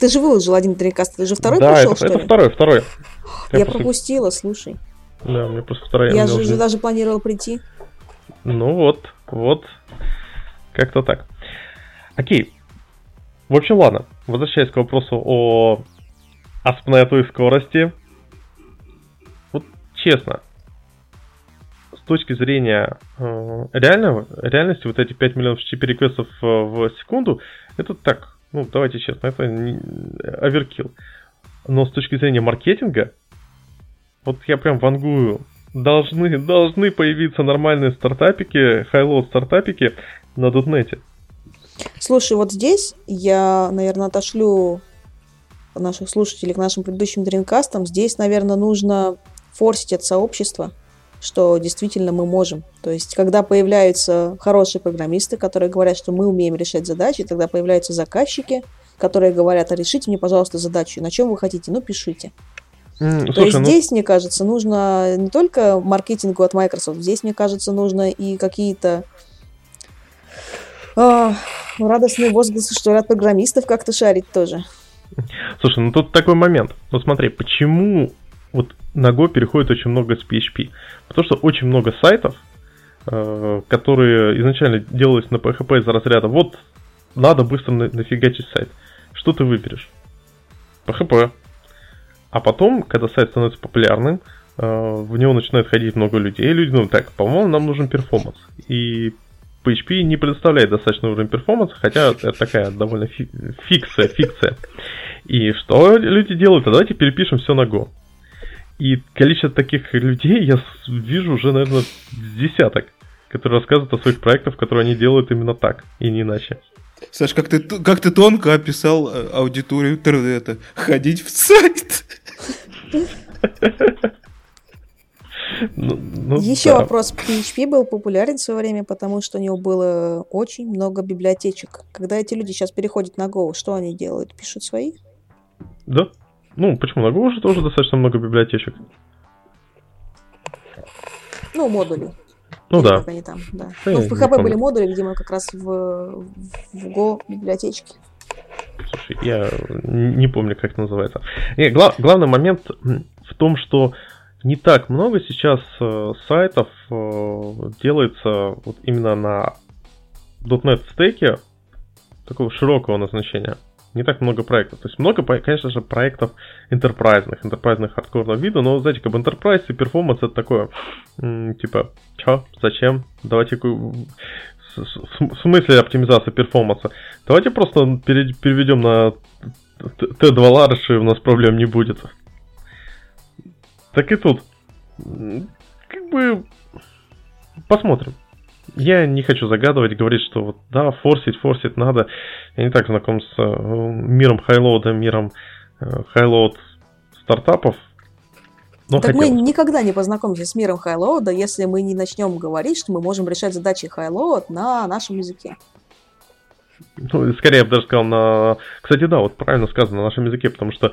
Ты же выложил один дринкаст, ты же второй пришел, что ли? Да, это второй. Я пропустила, слушай. Да, мне просто второй. Я же даже планировал прийти. Ну вот. Как-то так. Окей. В общем, ладно. Возвращаясь к вопросу о ASP.NET и скорости. Вот честно. С точки зрения реальности, вот эти 5 миллионов HTTP-реквестов в секунду, это так, ну давайте честно, это оверкилл. Но с точки зрения маркетинга, вот я прям вангую, должны появиться нормальные стартапики, хайлоуд стартапики на дотнете. Слушай, вот здесь я, наверное, отошлю наших слушателей к нашим предыдущим дринкастам. Здесь, наверное, нужно форсить от сообщества, что действительно мы можем. То есть, когда появляются хорошие программисты, которые говорят, что мы умеем решать задачи, тогда появляются заказчики, которые говорят, решите мне, пожалуйста, задачу, на чем вы хотите, пишите. Здесь, мне кажется, нужно не только маркетингу от Microsoft, здесь, мне кажется, нужно и какие-то радостные возгласы, что ряд программистов как-то шарить тоже. Слушай, тут такой момент. Вот смотри, почему вот на Go переходит очень много с PHP. Потому что очень много сайтов, которые изначально делались на PHP из разряда «Вот, надо быстро нафигачить сайт». Что ты выберешь? PHP. А потом, когда сайт становится популярным, в него начинает ходить много людей. И люди думают, так, по-моему, нам нужен перформанс. И PHP не предоставляет достаточный уровень перформанса, хотя это такая довольно фикция. И что люди делают? А давайте перепишем все на Go. И количество таких людей я вижу уже, наверное, с десяток. которые рассказывают о своих проектах, которые они делают именно так и не иначе. Саш, как ты тонко описал аудиторию интернета. Ходить в сайт. Еще вопрос. PHP был популярен в свое время, потому что у него было очень много библиотечек. Когда эти люди сейчас переходят на Go, что они делают? Пишут свои? Да. Ну, почему? На Go уже тоже достаточно много библиотечек. Ну, модули. Ну да. Они там, да. Ну, в PHP были модули, видимо, как раз в Go библиотечке. Слушай, я не помню, как это называется. И главный момент в том, что не так много сейчас сайтов делается вот именно на .NET стеке такого широкого назначения. Не так много проектов. То есть много, конечно же, проектов энтерпрайзных хардкорного вида, но, знаете, как бы энтерпрайз и перформанс это такое, типа, чё, зачем, давайте, в смысле оптимизации перформанса, давайте просто переведем на T2 Large, и у нас проблем не будет. Так и тут, как бы, посмотрим. Я не хочу загадывать, говорить, что вот да, форсить надо. Я не так знаком с миром хайлоуда, миром хайлоуд стартапов. Но так хотелось. Мы никогда не познакомимся с миром хайлоуда, если мы не начнем говорить, что мы можем решать задачи хайлоуд на нашем языке. Ну, скорее я бы даже сказал на... Кстати, да, вот правильно сказано, на нашем языке, потому что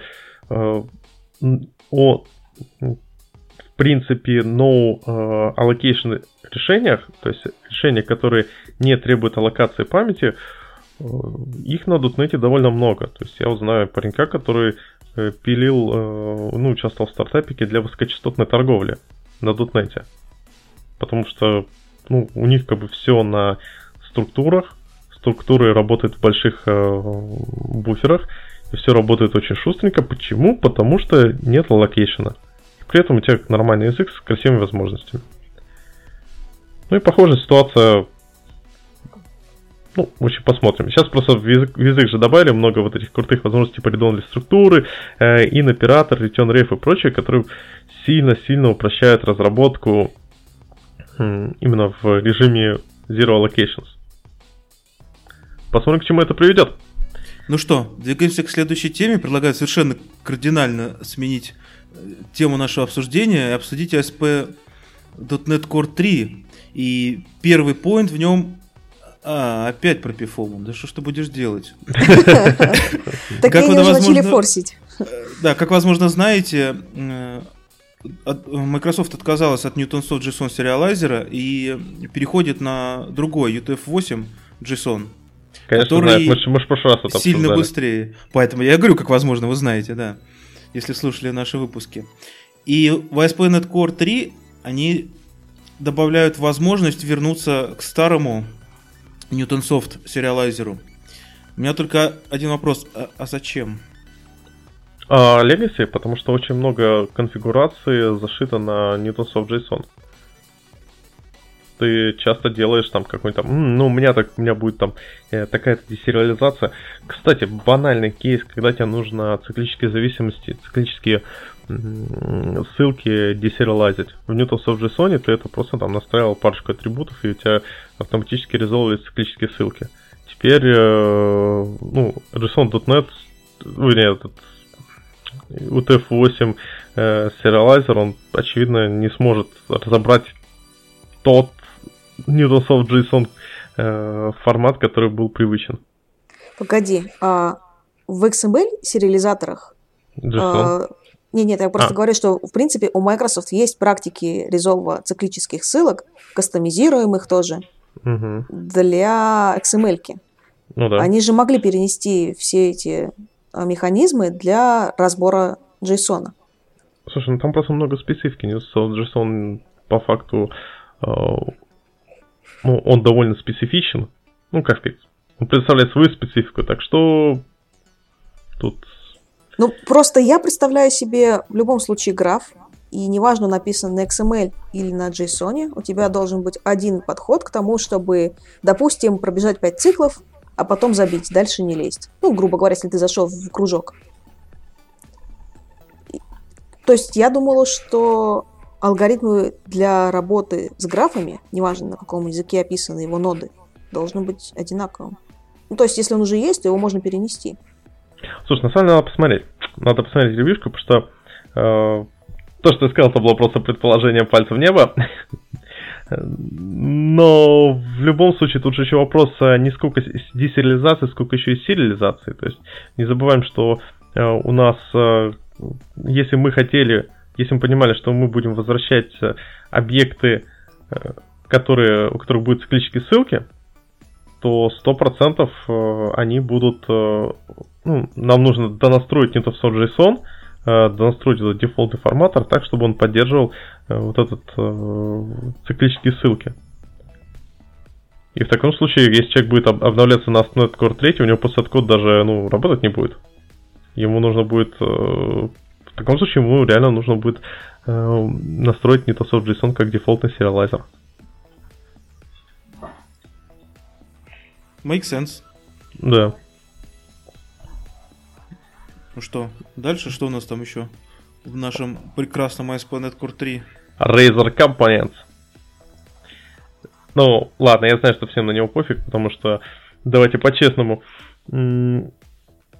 в принципе, no allocation решениях, то есть решения, которые не требуют аллокации памяти, их на .NET довольно много. То есть я узнаю паренька, который пилил, участвовал в стартапике для высокочастотной торговли на .NET. Потому что у них как бы все на структурах, структуры работают в больших буферах, и все работает очень шустренько. Почему? Потому что нет аллокейшена. При этом у тебя нормальный язык с красивыми возможностями. Ну и похожая ситуация. Ну, в общем, посмотрим. Сейчас просто в язык же добавили много вот этих крутых возможностей типа редонной структуры, иноператор, return ref и прочее, которые сильно-сильно упрощают разработку именно в режиме Zero Allocations. Посмотрим, к чему это приведет. Ну что, двигаемся к следующей теме. Предлагаю совершенно кардинально сменить тему нашего обсуждения и обсудить ASP.NET Core 3. И первый поинт в нем... опять про пифомом. Да что ж ты будешь делать? Так они уже начали форсить. Да, как возможно знаете, Microsoft отказалась от Newtonsoft.Json сериалайзера и переходит на другой UTF-8 JSON. Конечно, мы сильно быстрее. Поэтому я говорю, как возможно вы знаете, да, если слушали наши выпуски. И в ASP.NET Core 3 они добавляют возможность вернуться к старому Newtonsoft сериалайзеру. У меня только один вопрос. А зачем? Legacy, потому что очень много конфигурации зашито на Newtonsoft.Json. Ты часто делаешь там какой-то... У меня будет там такая-то десериализация. Кстати, банальный кейс, когда тебе нужно циклические зависимости, циклические ссылки десериализить. В Newtonsoft.Json ты это просто там настраивал парочку атрибутов, и у тебя автоматически резолвились циклические ссылки. Теперь JSON.NET, UTF-8 сериалайзер, он, очевидно, не сможет разобрать тот Newtonsoft.Json формат, который был привычен. Погоди, в XML сериализаторах... Нет, я просто говорю, что в принципе у Microsoft есть практики резолва циклических ссылок, кастомизируемых тоже, для XML-ки. Ну, да. Они же могли перенести все эти механизмы для разбора JSON. Слушай, там просто много специфики. JSON по факту... он довольно специфичен. Как сказать, он представляет свою специфику, так что тут... просто я представляю себе в любом случае граф, и неважно, написан на XML или на JSON, у тебя должен быть один подход к тому, чтобы, допустим, пробежать 5 циклов, а потом забить, дальше не лезть. Грубо говоря, если ты зашел в кружок. То есть я думала, что Алгоритмы для работы с графами, неважно на каком языке описаны его ноды, должны быть одинаковым. Ну, то есть, если он уже есть, то его можно перенести. Слушай, на самом деле надо посмотреть. Надо посмотреть ревьюшку, потому что то, что ты сказал, это было просто предположение пальца в небо. Но в любом случае тут же еще вопрос не сколько десериализации, сколько еще и сериализации. То есть не забываем, что у нас, если мы хотели, если мы понимали, что мы будем возвращать объекты, у которых будут циклические ссылки, то 100% они будут... Ну, нам нужно донастроить Newtonsoft.Json, донастроить этот дефолтный форматор так, чтобы он поддерживал вот этот циклические ссылки. И в таком случае, если человек будет обновляться на ASP.NET Core 3, у него после код даже работать не будет. Ему нужно будет... В таком случае ему реально нужно будет настроить Newtonsoft.Json как дефолтный сериалайзер. Make sense. Да. Ну что, дальше что у нас там еще в нашем прекрасном ASP.NET Core 3? Razor Components. Ну, ладно, я знаю, что всем на него пофиг, потому что, давайте по-честному,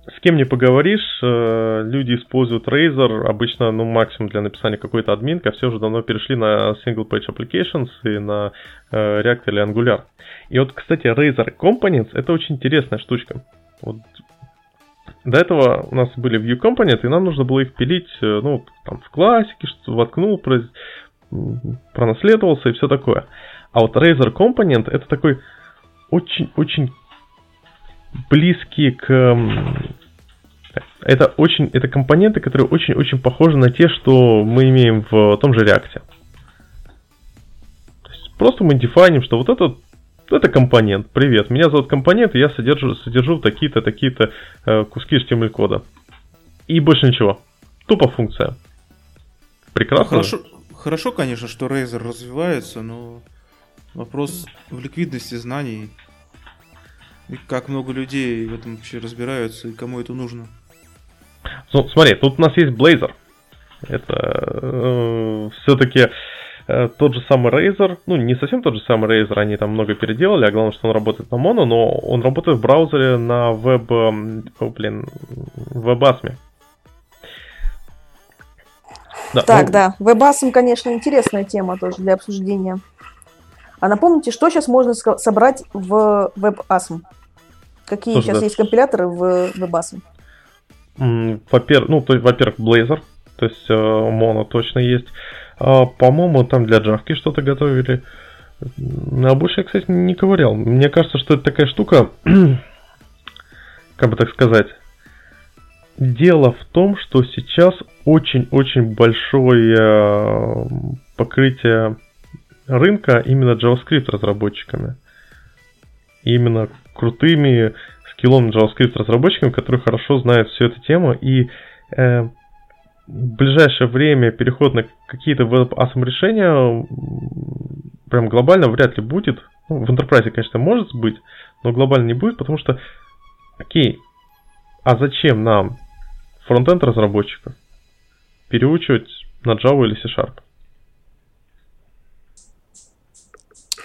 с кем не поговоришь, люди используют Razor, обычно, максимум для написания какой-то админки, а все уже давно перешли на Single Page Applications и на React или Angular. И вот, кстати, Razor Components — это очень интересная штучка. Вот. До этого у нас были view components, и нам нужно было их пилить, там в классике, что воткнул, пронаследовался и все такое. А вот Razor Component — это такой очень-очень близкий к... Это компоненты, которые очень-очень похожи на те, что мы имеем в том же React. То есть просто мы дефайним, что вот это компонент. Привет, меня зовут компонент, и я содержу такие-то куски HTML кода. И больше ничего. Тупо функция. Прекрасно. Хорошо, конечно, что Razor развивается, но вопрос в ликвидности знаний. И как много людей в этом вообще разбираются, и кому это нужно. Смотри, тут у нас есть Blazor. Это все-таки... Тот же самый Razor, не совсем тот же самый Razor, они там много переделали, а главное, что он работает на Mono, но он работает в браузере на WebAssembly. Да, WebAssembly, конечно, интересная тема тоже для обсуждения. А напомните, что сейчас можно собрать в WebAssembly? Какие тоже сейчас есть компиляторы в WebAssembly? Во-первых, Blazor, то есть Mono точно есть. По-моему, там для джавки что-то готовили. А больше я, кстати, не ковырял. Мне кажется, что это такая штука, как бы так сказать. Дело в том, что сейчас очень-очень большое покрытие рынка именно JavaScript разработчиками. Именно крутыми скиллом JavaScript разработчиками, которые хорошо знают всю эту тему. И... в ближайшее время переход на какие-то WebAssembly решения прям глобально вряд ли будет. В Enterprise, конечно, может быть, но глобально не будет, потому что, окей, а зачем нам фронтенд разработчиков переучивать на Java или C#?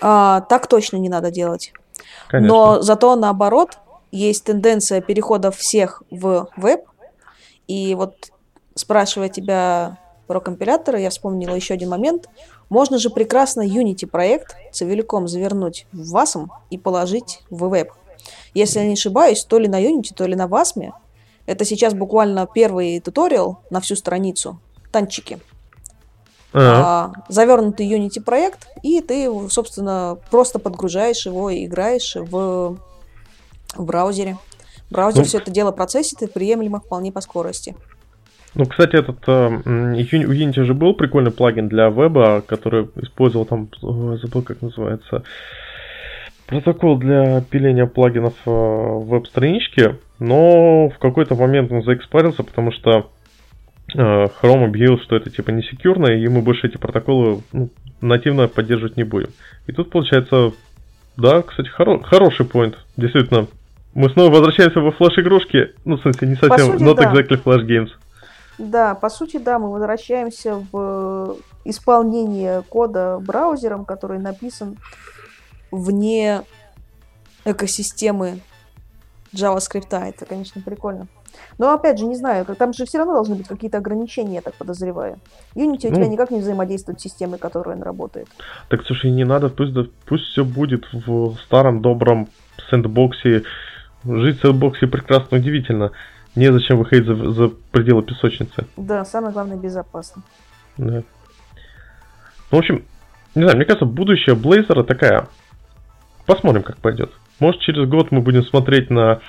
Так точно не надо делать. Конечно. Но зато наоборот есть тенденция перехода всех в веб, и вот спрашивая тебя про компиляторы, я вспомнила еще один момент. Можно же прекрасно Unity проект целиком завернуть в WASM и положить в веб. Если я не ошибаюсь, то ли на Unity, то ли на WASM. Это сейчас буквально первый туториал на всю страницу. Танчики. Завернутый Unity проект, и ты, собственно, просто подгружаешь его и играешь в браузере. Браузер все это дело процессит и приемлемо вполне по скорости. Кстати, этот у Unity же был прикольный плагин для веба, который использовал там, забыл, как называется, протокол для пиления плагинов веб-странички, но в какой-то момент он заэкспарился, потому что Chrome объявил, что это типа не секьюрно, и мы больше эти протоколы нативно поддерживать не будем. И тут получается, да, кстати, хороший поинт, действительно. Мы снова возвращаемся во флэш-игрушки, в смысле, не совсем, not exactly flash games. Да, по сути, да, мы возвращаемся в исполнение кода браузером, который написан вне экосистемы JavaScript. Это, конечно, прикольно. Но, опять же, не знаю, там же все равно должны быть какие-то ограничения, я так подозреваю. Unity у тебя никак не взаимодействует с системой, которой он работает. Так, слушай, не надо, пусть все будет в старом добром сэндбоксе. Жить в сэндбоксе прекрасно, удивительно. Незачем выходить за пределы песочницы. Да, самое главное, безопасно. Да. Ну, в общем, не знаю, мне кажется, будущее Blazor такая. Посмотрим, как пойдет. Может, через год мы будем смотреть на...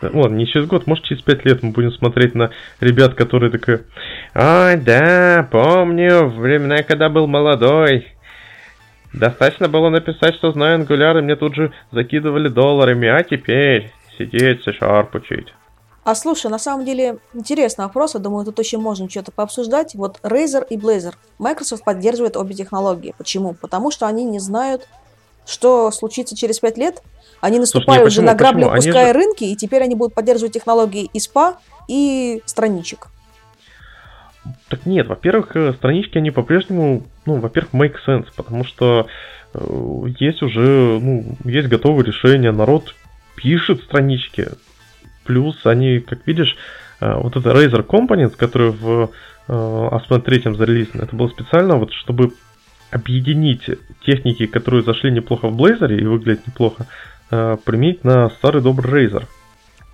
Ну, ладно, не через год, может, через 5 лет мы будем смотреть на ребят, которые такие... Ой, да, помню времена, когда был молодой. Достаточно было написать, что знаю Angular, и мне тут же закидывали долларами. А теперь сидеть, C# учить. А слушай, на самом деле, интересный вопрос. Я думаю, тут еще можно что-то пообсуждать. Вот Razor и Blazor. Microsoft поддерживает обе технологии. Почему? Потому что они не знают, что случится через 5 лет. Они наступают на грабли, пуская рынки, и теперь они будут поддерживать технологии и СПА, и страничек. Так нет, во-первых, странички, они по-прежнему, ну, во-первых, make sense, потому что есть уже, ну, есть готовые решения, народ пишет странички, плюс они, как видишь, вот это Razor Components, который в ASP.NET 3 зарелизан, это было специально, вот, чтобы объединить техники, которые зашли неплохо в Blazor и выглядят неплохо, применить на старый добрый Razor.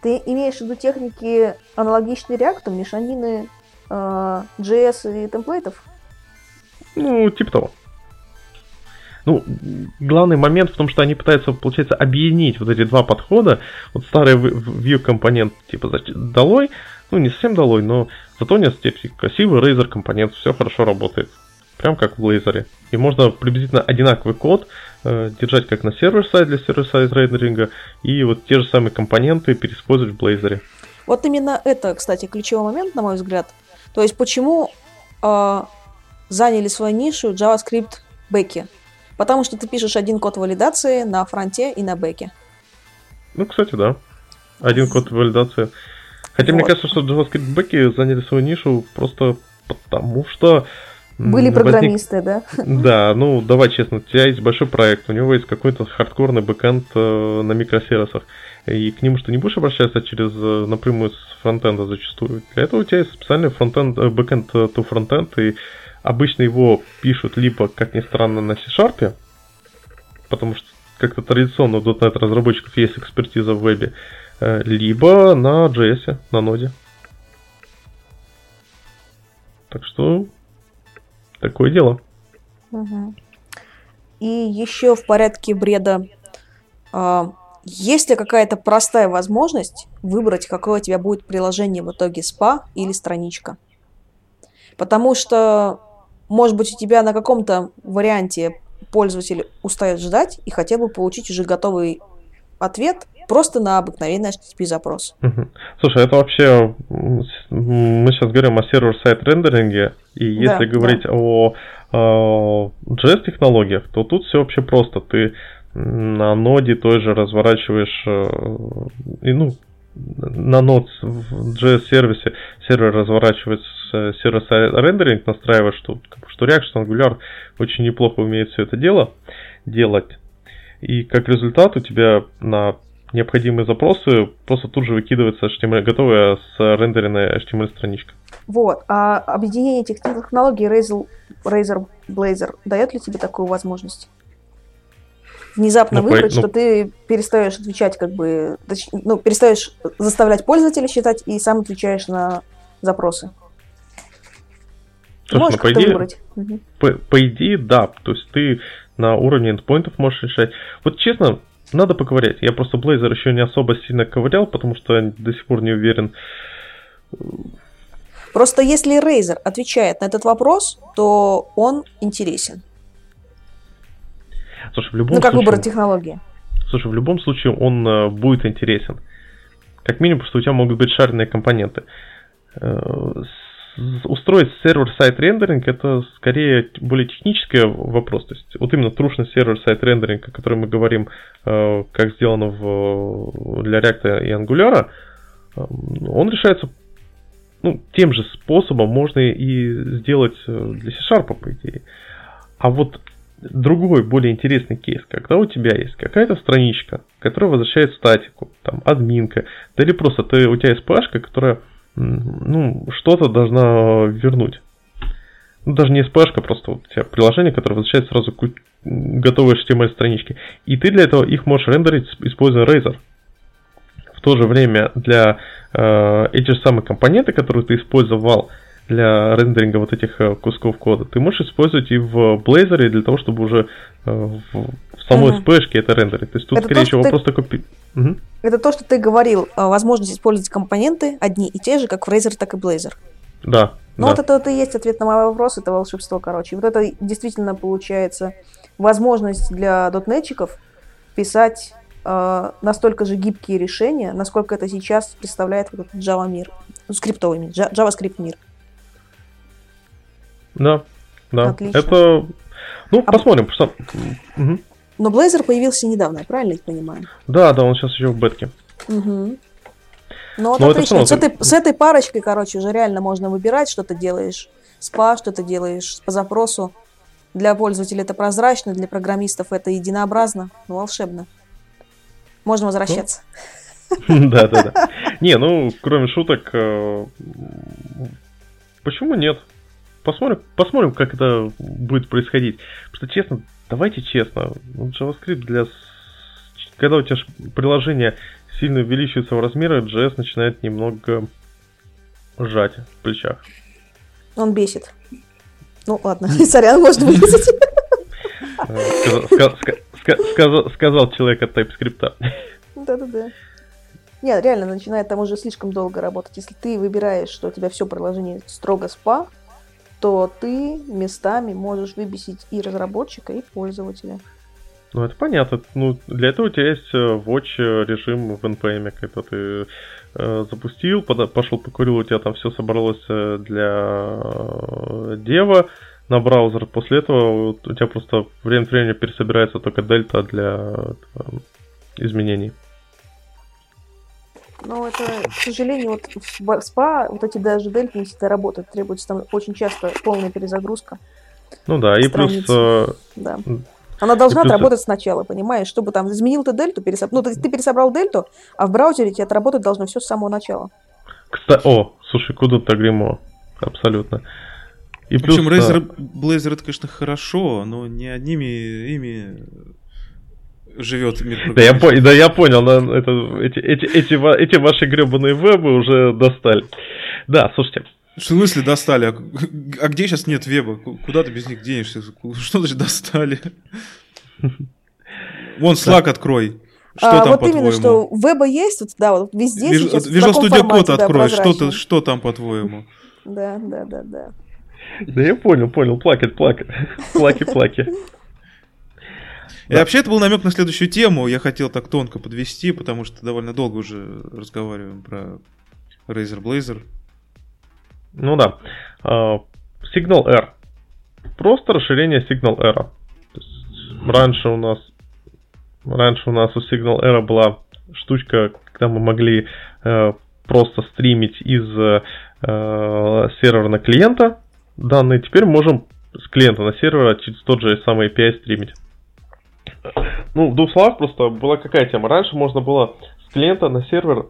Ты имеешь в виду техники аналогичные React, мешанины JS и темплейтов? Ну, типа того. Ну, главный момент в том, что они пытаются, получается, объединить вот эти два подхода. Вот старый view компонент типа долой, ну не совсем долой, но зато у него красивый Razor компонент, все хорошо работает. Прям как в Blazor. И можно приблизительно одинаковый код держать как на сервер-сайд для сервер-сайд рендеринга, и вот те же самые компоненты переиспользовать в Blazor. Вот именно это, кстати, ключевой момент, на мой взгляд. То есть почему заняли свою нишу JavaScript бэки? Потому что ты пишешь один код валидации на фронте и на бэке. Ну, кстати, да. Один код валидации. Хотя вот. Мне кажется, что JavaScript бэки заняли свою нишу просто потому, что были программисты, да? Да, ну давай честно, у тебя есть большой проект, у него есть какой-то хардкорный бэкэнд на микросервисах, и к нему что не будешь обращаться через напрямую с фронтенда зачастую. Для этого у тебя есть специальный фронтенд, бэкэнд to фронтенд, и обычно его пишут либо, как ни странно, на C#, потому что как-то традиционно у .NET разработчиков есть экспертиза в вебе, либо на JS, на ноде. Так что... такое дело. Угу. И еще в порядке бреда. Есть ли какая-то простая возможность выбрать, какое у тебя будет приложение в итоге, спа или страничка? Потому что, может быть, у тебя на каком-то варианте пользователь устает ждать и хотел бы получить уже готовый ответ просто на обыкновенный HTTP-запрос. Угу. Слушай, это вообще... Мы сейчас говорим о сервер-сайд рендеринге, и если говорить о JS-технологиях, то тут все вообще просто. Ты на ноде той же разворачиваешь... на нод в JS-сервисе сервер разворачивает сервер-сайд рендеринг, настраиваешь, что React, что Angular очень неплохо умеет все это дело делать. И как результат у тебя на необходимые запросы просто тут же выкидывается HTML, готовая с рендеренной HTML-страничка. Вот. А объединение этих технологий Razor, Blazor дает ли тебе такую возможность? Внезапно выбрать, что ты перестаешь отвечать, перестаешь заставлять пользователя считать и сам отвечаешь на запросы. Слушай, можешь как-то выбрать. По идее, да. То есть ты на уровне эндпоинтов можешь решать. Вот честно, надо поковырять. Я просто Blazor еще не особо сильно ковырял, потому что я до сих пор не уверен. Просто если Razor отвечает на этот вопрос, то он интересен. Слушай, в любом случае, выбор технологии? Слушай, в любом случае он будет интересен. Как минимум, потому что у тебя могут быть шаренные компоненты. Устроить сервер-сайд рендеринг — это скорее более технический вопрос. То есть вот именно трушность сервер-сайд рендеринга, о которой мы говорим, как сделано для React и Angular, он решается ну, тем же способом можно и сделать для C#, по идее. А вот другой, более интересный кейс, когда у тебя есть какая-то страничка, которая возвращает статику, там, админка, да или просто ты, у тебя есть PHP, которая, ну, что-то должна вернуть. Ну, даже не SPH, просто вот у тебя приложение, которое возвращает сразу готовые HTML-странички. И ты для этого их можешь рендерить, используя Razor. В то же время для этих самых компонентов, которые ты использовал для рендеринга вот этих кусков кода, ты можешь использовать и в Blazor для того, чтобы уже в самой SPH это рендерить. То есть тут, это скорее всего, вопрос такой... Это то, что ты говорил, возможность использовать компоненты одни и те же, как в Razor, так и Blazor. Да. Ну, да. Вот это и есть ответ на мой вопрос, это волшебство, короче. Вот это действительно получается возможность для дотнетчиков писать настолько же гибкие решения, насколько это сейчас представляет вот этот Java мир, скриптовый мир, JavaScript мир. Да, да. Отлично. Это, ну, посмотрим. Но Blazor появился недавно, я правильно их понимаю? Да, да, он сейчас еще в бетке. Угу. Ну вот отлично, с этой парочкой, короче, уже реально можно выбирать, что ты делаешь SPA, что ты делаешь по запросу. Для пользователя это прозрачно, для программистов это единообразно, но волшебно. Можно возвращаться. Да-да-да. Не, ну, кроме шуток, почему нет? Посмотрим, как это будет происходить. Потому что, честно, давайте честно, JavaScript для... Когда у тебя приложение... сильно увеличивается в размерах, JS начинает немного сжать в плечах. Он бесит. Ну ладно, сорян, можно вырезать. Сказал человек от TypeScript. Да-да-да. Нет, реально, начинает там уже слишком долго работать. Если ты выбираешь, что у тебя все приложение строго спа, то ты местами можешь выбесить и разработчика, и пользователя. Ну, это понятно. Ну, для этого у тебя есть watch режим в NPM, когда ты запустил, пошел покурил, у тебя там все собралось для дева на браузер. После этого у тебя просто время от времени пересобирается только дельта для изменений. Ну, это, к сожалению, вот в SPA вот эти даже дельты не всегда работают. Требуется там очень часто полная перезагрузка. Ну да, и страницы. Плюс... Да. Она должна отработать сначала, понимаешь? Чтобы там изменил ты дельту, ну, ты пересобрал дельту, а в браузере тебе отработать должно все с самого начала. О, слушай, куда ты гримо? Абсолютно. И в общем, Blazor, это, конечно, хорошо, но не одними ими живет мир. Да, я понял, эти ваши гребаные вебы уже достали. Да, слушайте. В смысле достали? А где сейчас нет веба? Куда ты без них денешься? Что значит достали? Вон Slack открой. Что там, вот по-твоему? Именно, что веба есть, вот, да, вот везде сейчас в таком формате. Visual Studio Code открой, что там, по-твоему? Да. Да я понял, плакать. И вообще это был намек на следующую тему, я хотел так тонко подвести, потому что довольно долго уже разговариваем про Razor Blazor. Ну да. SignalR. Просто расширение SignalR. Раньше у нас у SignalR была штучка, когда мы могли просто стримить из сервера на клиента данные. Теперь можем с клиента на сервер через тот же самый API стримить. Ну, в двух словах просто была какая тема. Раньше можно было с клиента на сервер,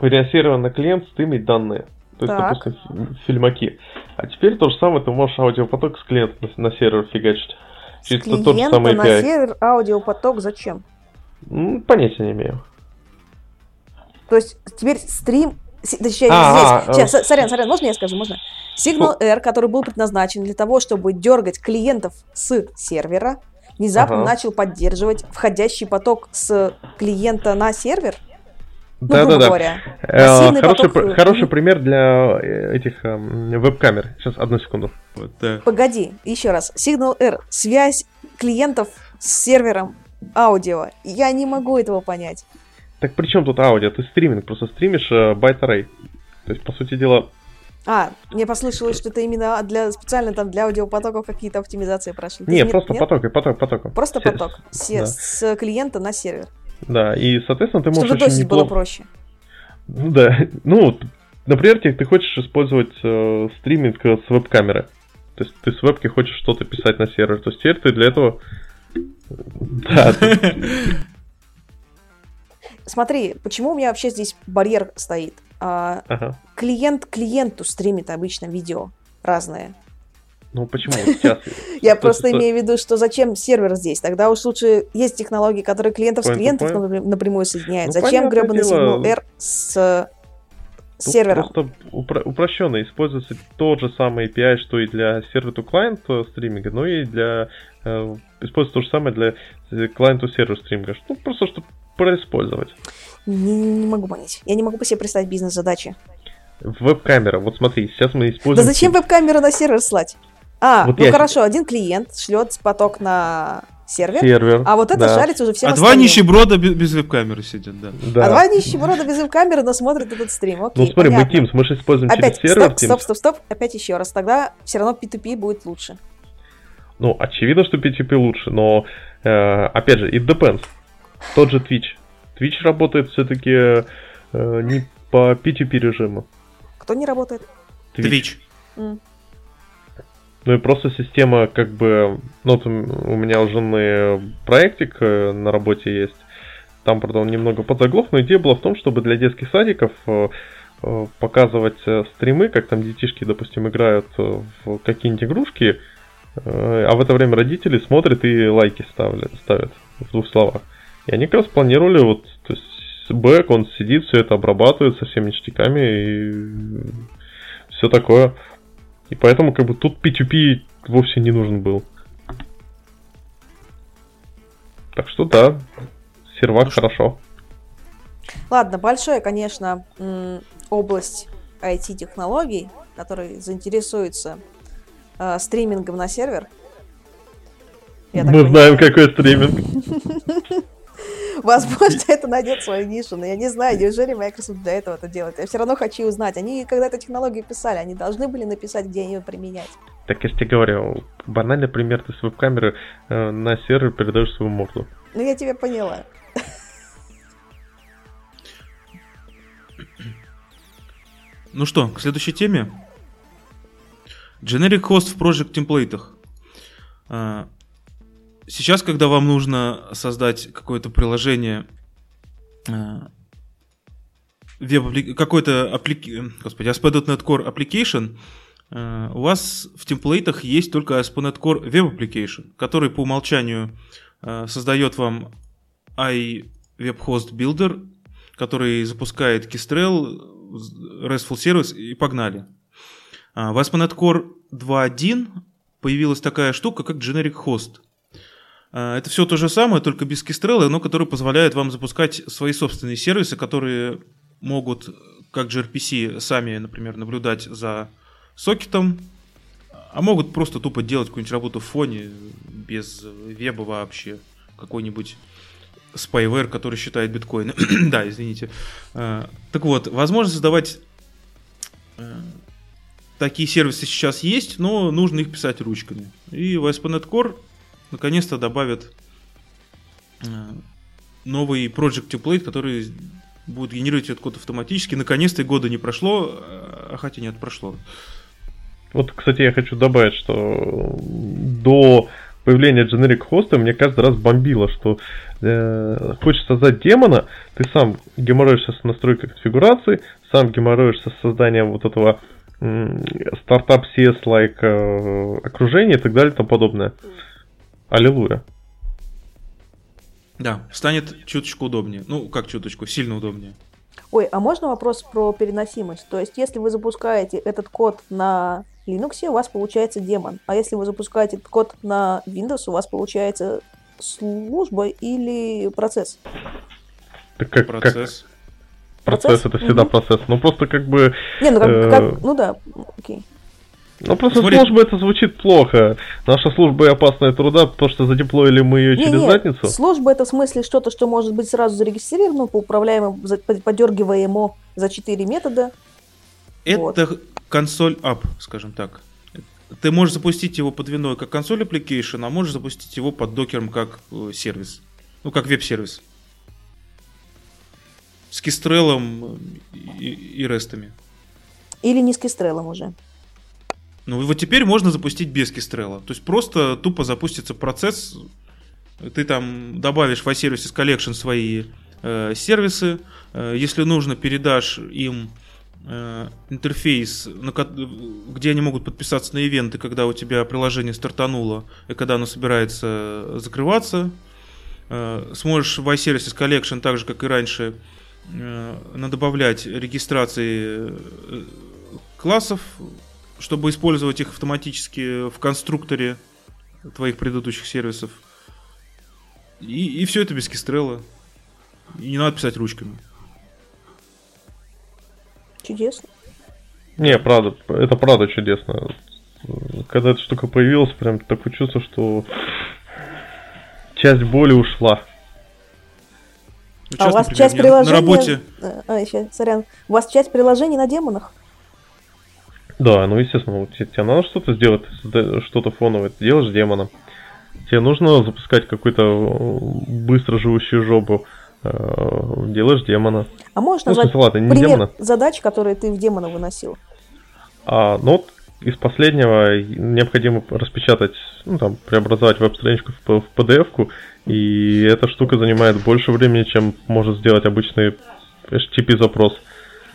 вернее, с сервера на клиент стримить данные. То есть, допустим, фильмаки. А теперь то же самое, ты можешь аудиопоток с клиента на сервер фигачить. С клиента на сервер аудиопоток зачем? Ну, понятия не имею. То есть теперь стрим... Сорян, можно я скажу? Можно? SignalR, который был предназначен для того, чтобы дергать клиентов с сервера, внезапно начал поддерживать входящий поток с клиента на сервер. Ну, да. Хороший пример для этих веб-камер. Сейчас, одну секунду. Вот, да. Погоди, еще раз. SignalR, связь клиентов с сервером аудио. Я не могу этого понять. Так при чем тут аудио? Ты стриминг, просто стримишь байт-аррей. То есть, по сути дела... мне послышалось, что это именно специально там для аудиопотоков какие-то оптимизации прошли. Поток. Просто поток. С клиента на сервер. Да, и, соответственно, ты можешь... Чтобы досить неплохо... было проще. Да, ну, Например, ты хочешь использовать стриминг с веб-камеры. То есть ты с вебки хочешь что-то писать на сервер. То есть теперь ты для этого... Да. Смотри, почему у меня вообще здесь барьер стоит? Клиент клиенту стримит обычно видео разное. Ну почему сейчас? Я просто имею в виду, что зачем сервер здесь? Тогда уж лучше есть технологии, которые клиентов с клиентов напрямую соединяют. Зачем гребаный SignalR с сервера? Просто упрощенно используется тот же самый API, что и для сервер-to-клиент стриминга, но и для... Используется то же самое для клиенту-сервер стриминга. Ну просто, чтобы происпользовать. Не могу понять. Я не могу по себе представить бизнес-задачи. Веб-камера. Вот смотри, сейчас мы используем... Да зачем веб-камеру на сервер слать? Вот ну хорошо, один клиент шлет поток на сервер. А вот это шарится уже всем остальным. А два нищеброда без веб-камеры сидят, да. А два нищеброда без веб-камеры, но смотрят этот стрим. Окей, ну смотри, понятно. Мы Teams, мы же используем опять, через сервер. Стоп. Опять еще раз. Тогда все равно P2P будет лучше. Ну, очевидно, что P2P лучше, но, опять же, it depends. Тот же Twitch. Twitch работает все-таки не по P2P режиму. Кто не работает? Twitch. Ну и просто система как бы... Ну, у меня у жены проектик на работе есть. Там, правда, он немного подзаглох, но идея была в том, чтобы для детских садиков показывать стримы, как там детишки, допустим, играют в какие-нибудь игрушки, а в это время родители смотрят и лайки ставят в двух словах. И они как раз планировали вот... То есть бэк, он сидит, все это обрабатывает со всеми ништяками и все такое. И поэтому как бы тут P2P вовсе не нужен был. Так что да, сервак хорошо. Ладно, большая, конечно, область IT-технологий, которые заинтересуются стримингом на сервер. Мы знаем, какой стриминг. Возможно, это найдет свою нишу, но я не знаю, неужели Microsoft для этого это делает. Я все равно хочу узнать. Они когда-то технологию писали, они должны были написать, где ее применять. Так я же тебе говорю, банальный пример, ты с веб-камеры на сервер передаешь свою морду. Ну я тебя поняла. Ну что, к следующей теме. Generic Host в Project темплейтах. Сейчас, когда вам нужно создать какое-то приложение, какой-то ASP.NET Core Application, у вас в темплейтах есть только ASP.NET Core Web Application, который по умолчанию создает вам IHostBuilder, который запускает Kestrel, RESTful Service и погнали. В ASP.NET Core 2.1 появилась такая штука, как Generic Host. Это все то же самое, только без Kestrel, но который позволяет вам запускать свои собственные сервисы, которые могут, как gRPC, сами, например, наблюдать за сокетом, а могут просто тупо делать какую-нибудь работу в фоне, без веба вообще, какой-нибудь spyware, который считает биткоины. Да, извините. Так вот, возможность создавать такие сервисы сейчас есть, но нужно их писать ручками. И в ASP.NET Core наконец-то добавят новый Project Template, который будет генерировать этот код автоматически. Наконец-то и года не прошло, хотя нет, прошло. Вот, кстати, я хочу добавить, что до появления Generic Host мне каждый раз бомбило, что хочешь создать демона, ты сам геморроишься с настройкой конфигурации, сам геморроишься с созданием вот этого стартап CS-like окружения и так далее и тому подобное. Аллилуйя. Да, станет чуточку удобнее. Ну, как чуточку, сильно удобнее. Ой, а можно вопрос про переносимость? То есть, если вы запускаете этот код на Linux, у вас получается демон. А если вы запускаете этот код на Windows, у вас получается служба или процесс? Так как процесс? Процесс это всегда процесс. Ну, просто как бы... Не, ну как... Ну да, окей. Ну просто служба это звучит плохо. Наша служба и опасная труда, потому что задеплоили мы ее через задницу. Служба это в смысле что-то, что может быть сразу зарегистрировано, поуправляемо, подергиваемо за 4 метода. Это вот. Консоль ап, скажем так. Ты можешь запустить его под виной как консоль application, а можешь запустить его под докером как сервис. Ну как веб-сервис. С кистрелом и рестами. Или не с Kestrel уже? Ну, вот теперь можно запустить без Kestrel. То есть просто тупо запустится процесс. Ты там добавишь в iServices Collection свои сервисы. Если нужно, передашь им интерфейс, где они могут подписаться на ивенты, когда у тебя приложение стартануло и когда оно собирается закрываться. Сможешь в iServices Collection, так же как и раньше, добавлять регистрации классов, чтобы использовать их автоматически в конструкторе твоих предыдущих сервисов. И все это без Kestrel. И не надо писать ручками. Чудесно. Не, правда, это правда чудесно. Когда эта штука появилась, прям такое чувство, что часть боли ушла. Ну, а у вас, например, часть приложений... На работе... У вас часть приложений на демонах? Да, ну естественно, тебе надо что-то сделать, что-то фоновое, ты делаешь демоном. Тебе нужно запускать какую-то быстро живущую жопу, делаешь демона. А можешь назвать пример задач, которые ты в демона выносил? Ну вот из последнего необходимо распечатать, ну там, преобразовать веб-страничку в PDF-ку, и эта штука занимает больше времени, чем может сделать обычный HTTP-запрос.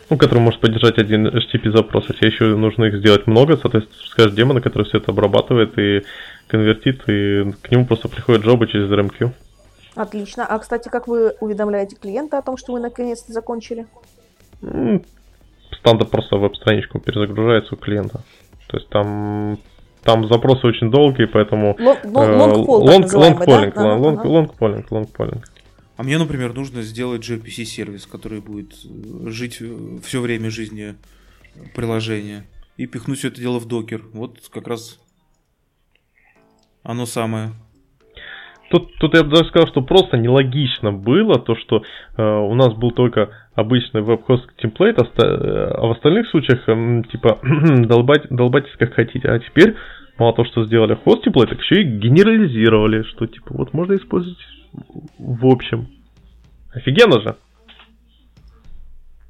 Ну, который может поддержать один HTTP-запрос, а тебе еще нужно их сделать много, соответственно, скажешь демона, который все это обрабатывает и конвертит, и к нему просто приходит джоба через RMQ. Отлично. А, кстати, как вы уведомляете клиента о том, что вы наконец-то закончили? Стандарт просто веб-страничку перезагружается у клиента. То есть там запросы очень долгие, поэтому... Лонгполлинг. А мне, например, нужно сделать gRPC-сервис, который будет жить все время жизни приложения. И пихнуть все это дело в докер. Вот как раз оно самое. Тут я бы даже сказал, что просто нелогично было то, что у нас был только обычный веб-хост темплейт, а в остальных случаях типа долбайтесь как хотите. А теперь мало того, что сделали хост темплейт, так еще и генерализировали, что типа вот можно использовать... В общем. Офигенно же.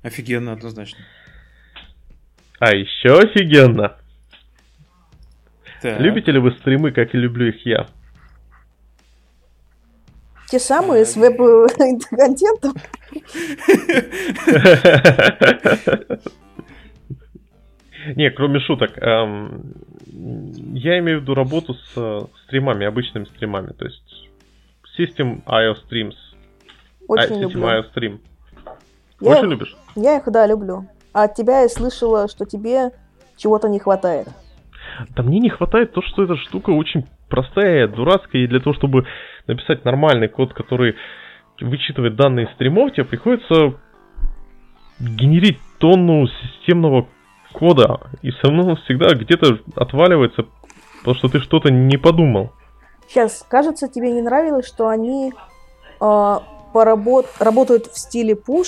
Офигенно, однозначно. А еще офигенно. Так. Любите ли вы стримы, как и люблю их я? Те самые с веб-контентом? Не, кроме шуток. Я имею в виду работу с стримами, обычными стримами. То есть... System.IO Streams. Очень люблю. System.IO Stream. Очень любишь? Я их, да, люблю. А от тебя я слышала, что тебе чего-то не хватает. Да мне не хватает то, что эта штука очень простая, дурацкая. И для того, чтобы написать нормальный код, который вычитывает данные стримов, тебе приходится генерить тонну системного кода. И все равно всегда где-то отваливается, потому что ты что-то не подумал. Сейчас, кажется, тебе не нравилось, что они работают в стиле pull,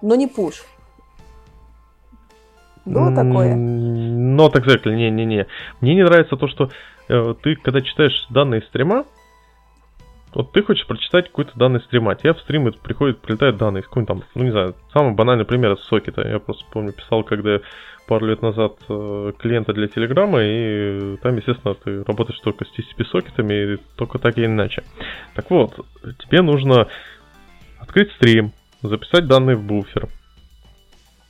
но не push. Было такое? Not exactly, не. Мне не нравится то, что ты, когда читаешь данные стрима, вот ты хочешь прочитать какой-то данный стрима, а тебе в стримы прилетают данные из какого-нибудь там, ну не знаю, самый банальный пример из сокета. Я просто помню, писал, когда пару лет назад клиента для Телеграма, и там, естественно, ты работаешь только с TCP-сокетами, и только так и иначе. Так вот, тебе нужно открыть стрим, записать данные в буфер,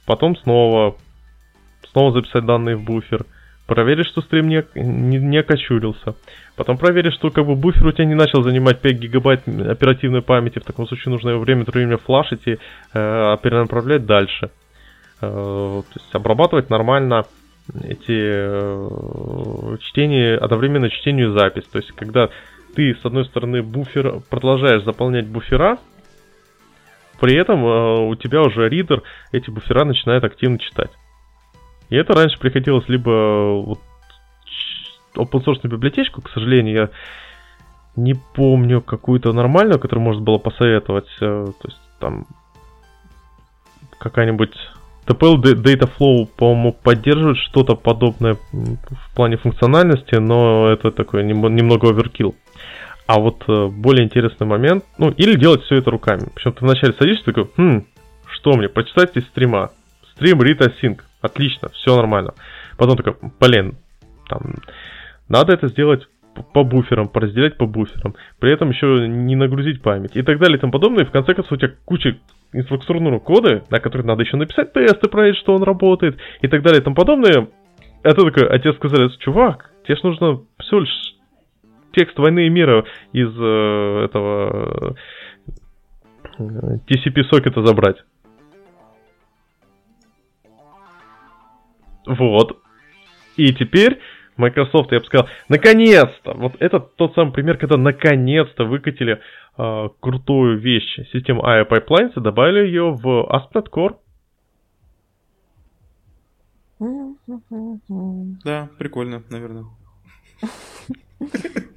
потом снова записать данные в буфер, проверить, что стрим не окочурился. Потом проверить, что как бы буфер у тебя не начал занимать 5 гигабайт оперативной памяти. В таком случае нужно время от времени флашить и перенаправлять дальше. То есть обрабатывать нормально эти чтения, одновременно чтению и запись. То есть когда ты, с одной стороны, буфер продолжаешь заполнять буфера, при этом у тебя уже ридер эти буфера начинает активно читать. И это раньше приходилось либо вот open-source-ную библиотечку, к сожалению, я не помню какую-то нормальную, которую можно было посоветовать, то есть там какая-нибудь TPL Dataflow, по-моему, поддерживает что-то подобное в плане функциональности, но это такой немного оверкилл. А вот более интересный момент, ну, или делать все это руками. Причем ты вначале садишься и такой, что мне, прочитать из стрима? Стрим read async. Отлично, все нормально. Потом такой, блин, там, надо это сделать по буферам, поразделять по буферам, при этом еще не нагрузить память и так далее и тому подобное. И в конце концов у тебя куча инфраструктурного кода, на который надо еще написать тесты, проверить, что он работает и так далее и тому подобное. А ты такой, а тебе сказали, чувак, тебе же нужно всего лишь текст «Войны и мира» из этого TCP-сокета забрать. Вот. И теперь Microsoft, я бы сказал, наконец-то! Вот это тот самый пример, когда наконец-то выкатили крутую вещь. Систему IO.Pipelines и добавили ее в ASP.NET Core. Да, прикольно, наверное.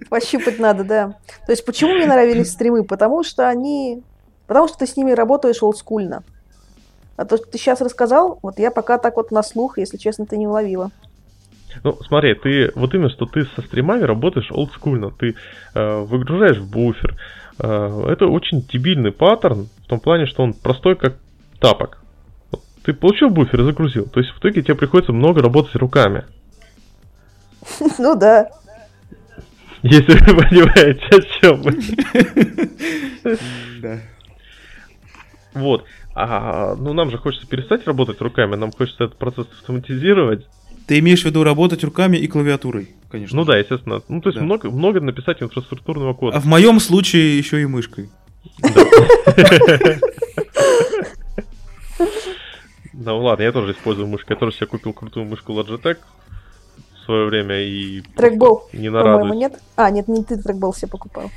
Пощупать надо, да. То есть, почему мне нравились стримы? Потому что ты с ними работаешь олдскульно. А то, что ты сейчас рассказал, вот я пока так вот на слух, если честно, ты не уловила. Ну, смотри, ты вот именно, что ты со стримами работаешь олдскульно. Ты выгружаешь в буфер. Это очень дебильный паттерн, в том плане, что он простой, как тапок. Ты получил буфер и загрузил. То есть в итоге тебе приходится много работать руками. Ну да. Если вы понимаете, о чем мы. Да. Вот. Ну нам же хочется перестать работать руками, нам хочется этот процесс автоматизировать. Ты имеешь в виду работать руками и клавиатурой, конечно. Ну да, естественно. Ну то есть много написать инфраструктурного кода. А в моем случае еще и мышкой. Ну ладно, я тоже использую мышку. Я тоже себе купил крутую мышку Logitech в свое время и... Трекбол, не по-моему, нет? А, нет, не ты трекбол себе покупал.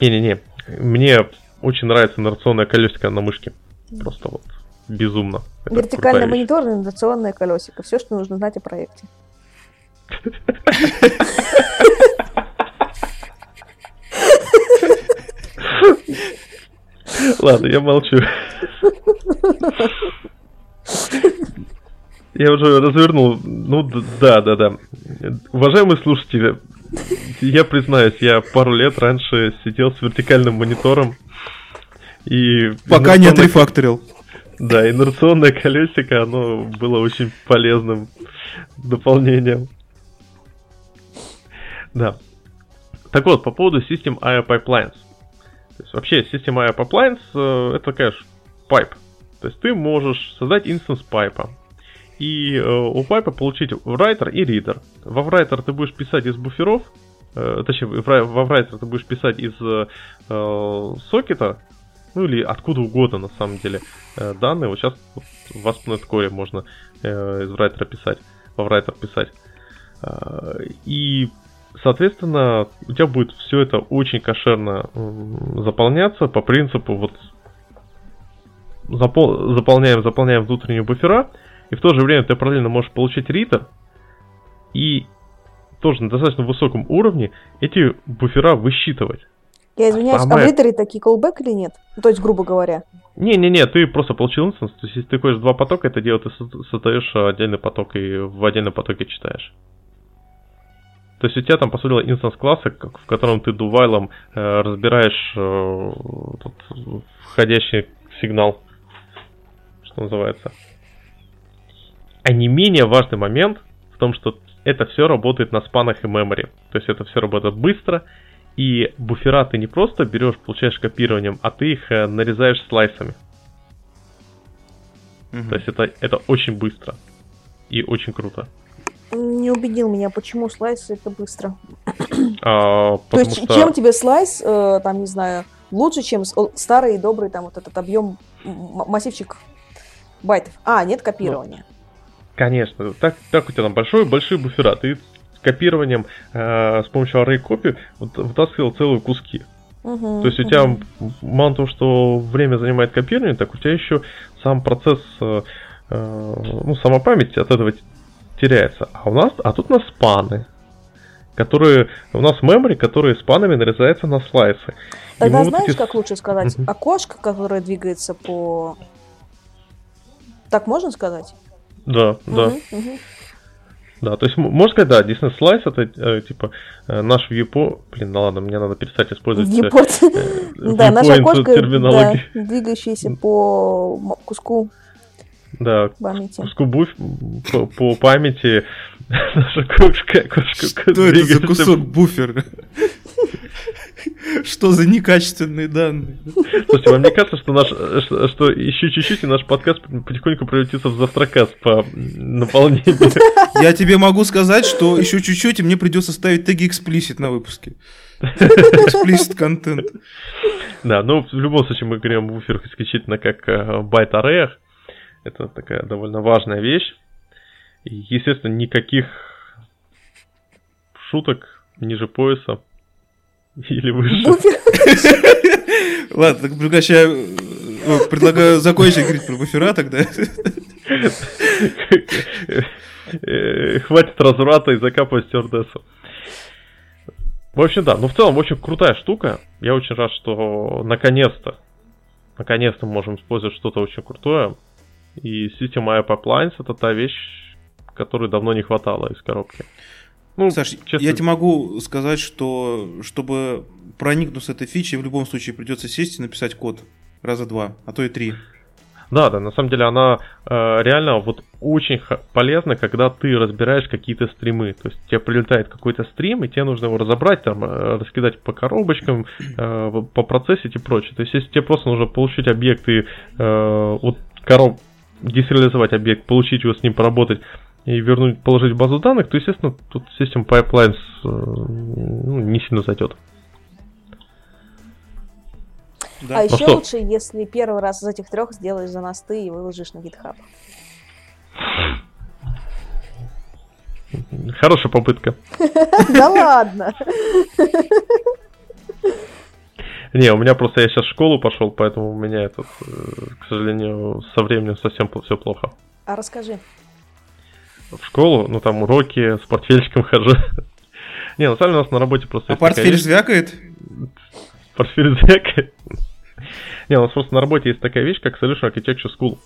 Не-не-не, мне очень нравится инерционное колесико на мышке. Просто вот безумно. Вертикальный монитор и инерционное колесико. Все, что нужно знать о проекте. Ладно, я молчу. Я уже развернул. Ну да. Уважаемые слушатели, я признаюсь, я пару лет раньше сидел с вертикальным монитором и... Пока не отрефакторил. Да, инерционное колесико, оно было очень полезным дополнением. Да. Так вот, по поводу System.IO Pipelines. То есть вообще System.IO Pipelines — это, конечно, пайп. То есть ты можешь создать инстанс пайпа. И у пайпа получить writer и reader. Во writer ты будешь писать из буферов, точнее, во writer ты будешь писать из сокета, ну или откуда угодно на самом деле данные. Вот сейчас вот в ASP.NET Core можно из writer писать, во writer писать. И соответственно, у тебя будет все это очень кошерно заполняться по принципу вот заполняем внутренние буфера, и в то же время ты параллельно можешь получить ритер, и тоже на достаточно высоком уровне эти буфера высчитывать. Я извиняюсь, а в ритере такие callback или нет? То есть, грубо говоря. Не-не-не, ты просто получил инстанс, то есть если ты хочешь два потока это делать, ты создаешь отдельный поток и в отдельном потоке читаешь. То есть у тебя там, по сути дела, инстанс-классы, в котором ты дувайлом разбираешь входящий сигнал, что называется. А не менее важный момент в том, что это все работает на спанах и мемори. То есть это все работает быстро, и буфера ты не просто берешь, получаешь копированием, а ты их нарезаешь слайсами. Mm-hmm. То есть это очень быстро и очень круто. Не убедил меня, почему слайс это быстро. То есть, что... чем тебе слайс, там, не знаю, лучше, чем старый и добрый, там, вот этот объем, массивчик байтов. А, нет копирования. Ну, конечно. Так у тебя там большие буфера. Ты с копированием с помощью array copy вытаскивал целые куски. Uh-huh, то есть, у тебя мало того, что время занимает копирование, так у тебя еще сам процесс, сама память от этого теряется. А тут у нас спаны, которые у нас мемори, которые спанами нарезаются на слайсы. Тогда знаешь, как лучше сказать? Mm-hmm. Окошко, которое двигается по... Так можно сказать? Да. Да, то есть можно сказать, да, действительно, слайс это типа наш viewport. Блин, ну ладно, мне надо перестать использовать viewport. Да, наше окошко, двигающееся по куску Да, кускубувь по памяти наша кошка. Что это за кусок буфера? Что за некачественные данные? Слушайте, вам не кажется, что еще чуть-чуть и наш подкаст потихоньку превратится в завтракаст по наполнению? Я тебе могу сказать, что еще чуть-чуть и мне придется ставить теги explicit на выпуске. Explicit контент. Да, ну в любом случае мы говорим о буферах исключительно как байт-ареях. Это такая довольно важная вещь. И, естественно, никаких шуток ниже пояса. Или выше. Ладно, так предлагаю закончить говорить про буфера тогда. Хватит разврата и закапывать стюардессу. В общем, да. Ну, в целом, очень крутая штука. Я очень рад, что наконец-то мы можем использовать что-то очень крутое. И System.IO.Pipelines — это та вещь, которой давно не хватало из коробки. Ну, Саш, честно, я тебе могу сказать, что чтобы проникнуться этой фичей, в любом случае придется сесть и написать код раза два, а то и три. Да, на самом деле она реально вот очень полезна, когда ты разбираешь какие-то стримы. То есть тебе прилетает какой-то стрим, и тебе нужно его разобрать, там, раскидать по коробочкам, по процессить и прочее. То есть если тебе просто нужно получить объект и десериализовать объект, получить его, с ним поработать, и вернуть, положить в базу данных, то, естественно, тут System Pipelines не сильно зайдет. Да. А еще лучше, если первый раз из этих трех сделаешь за нас ты и выложишь на GitHub. Хорошая попытка. Да ладно! Не, у меня просто, я сейчас в школу пошел, поэтому у меня, к сожалению, со временем совсем все плохо. А расскажи. В школу, ну там уроки, с портфельчиком хожу. Не, на самом деле у нас на работе просто... А портфель звякает? Портфель звякает? Не, у нас просто на работе есть такая вещь, как Solution Architecture School.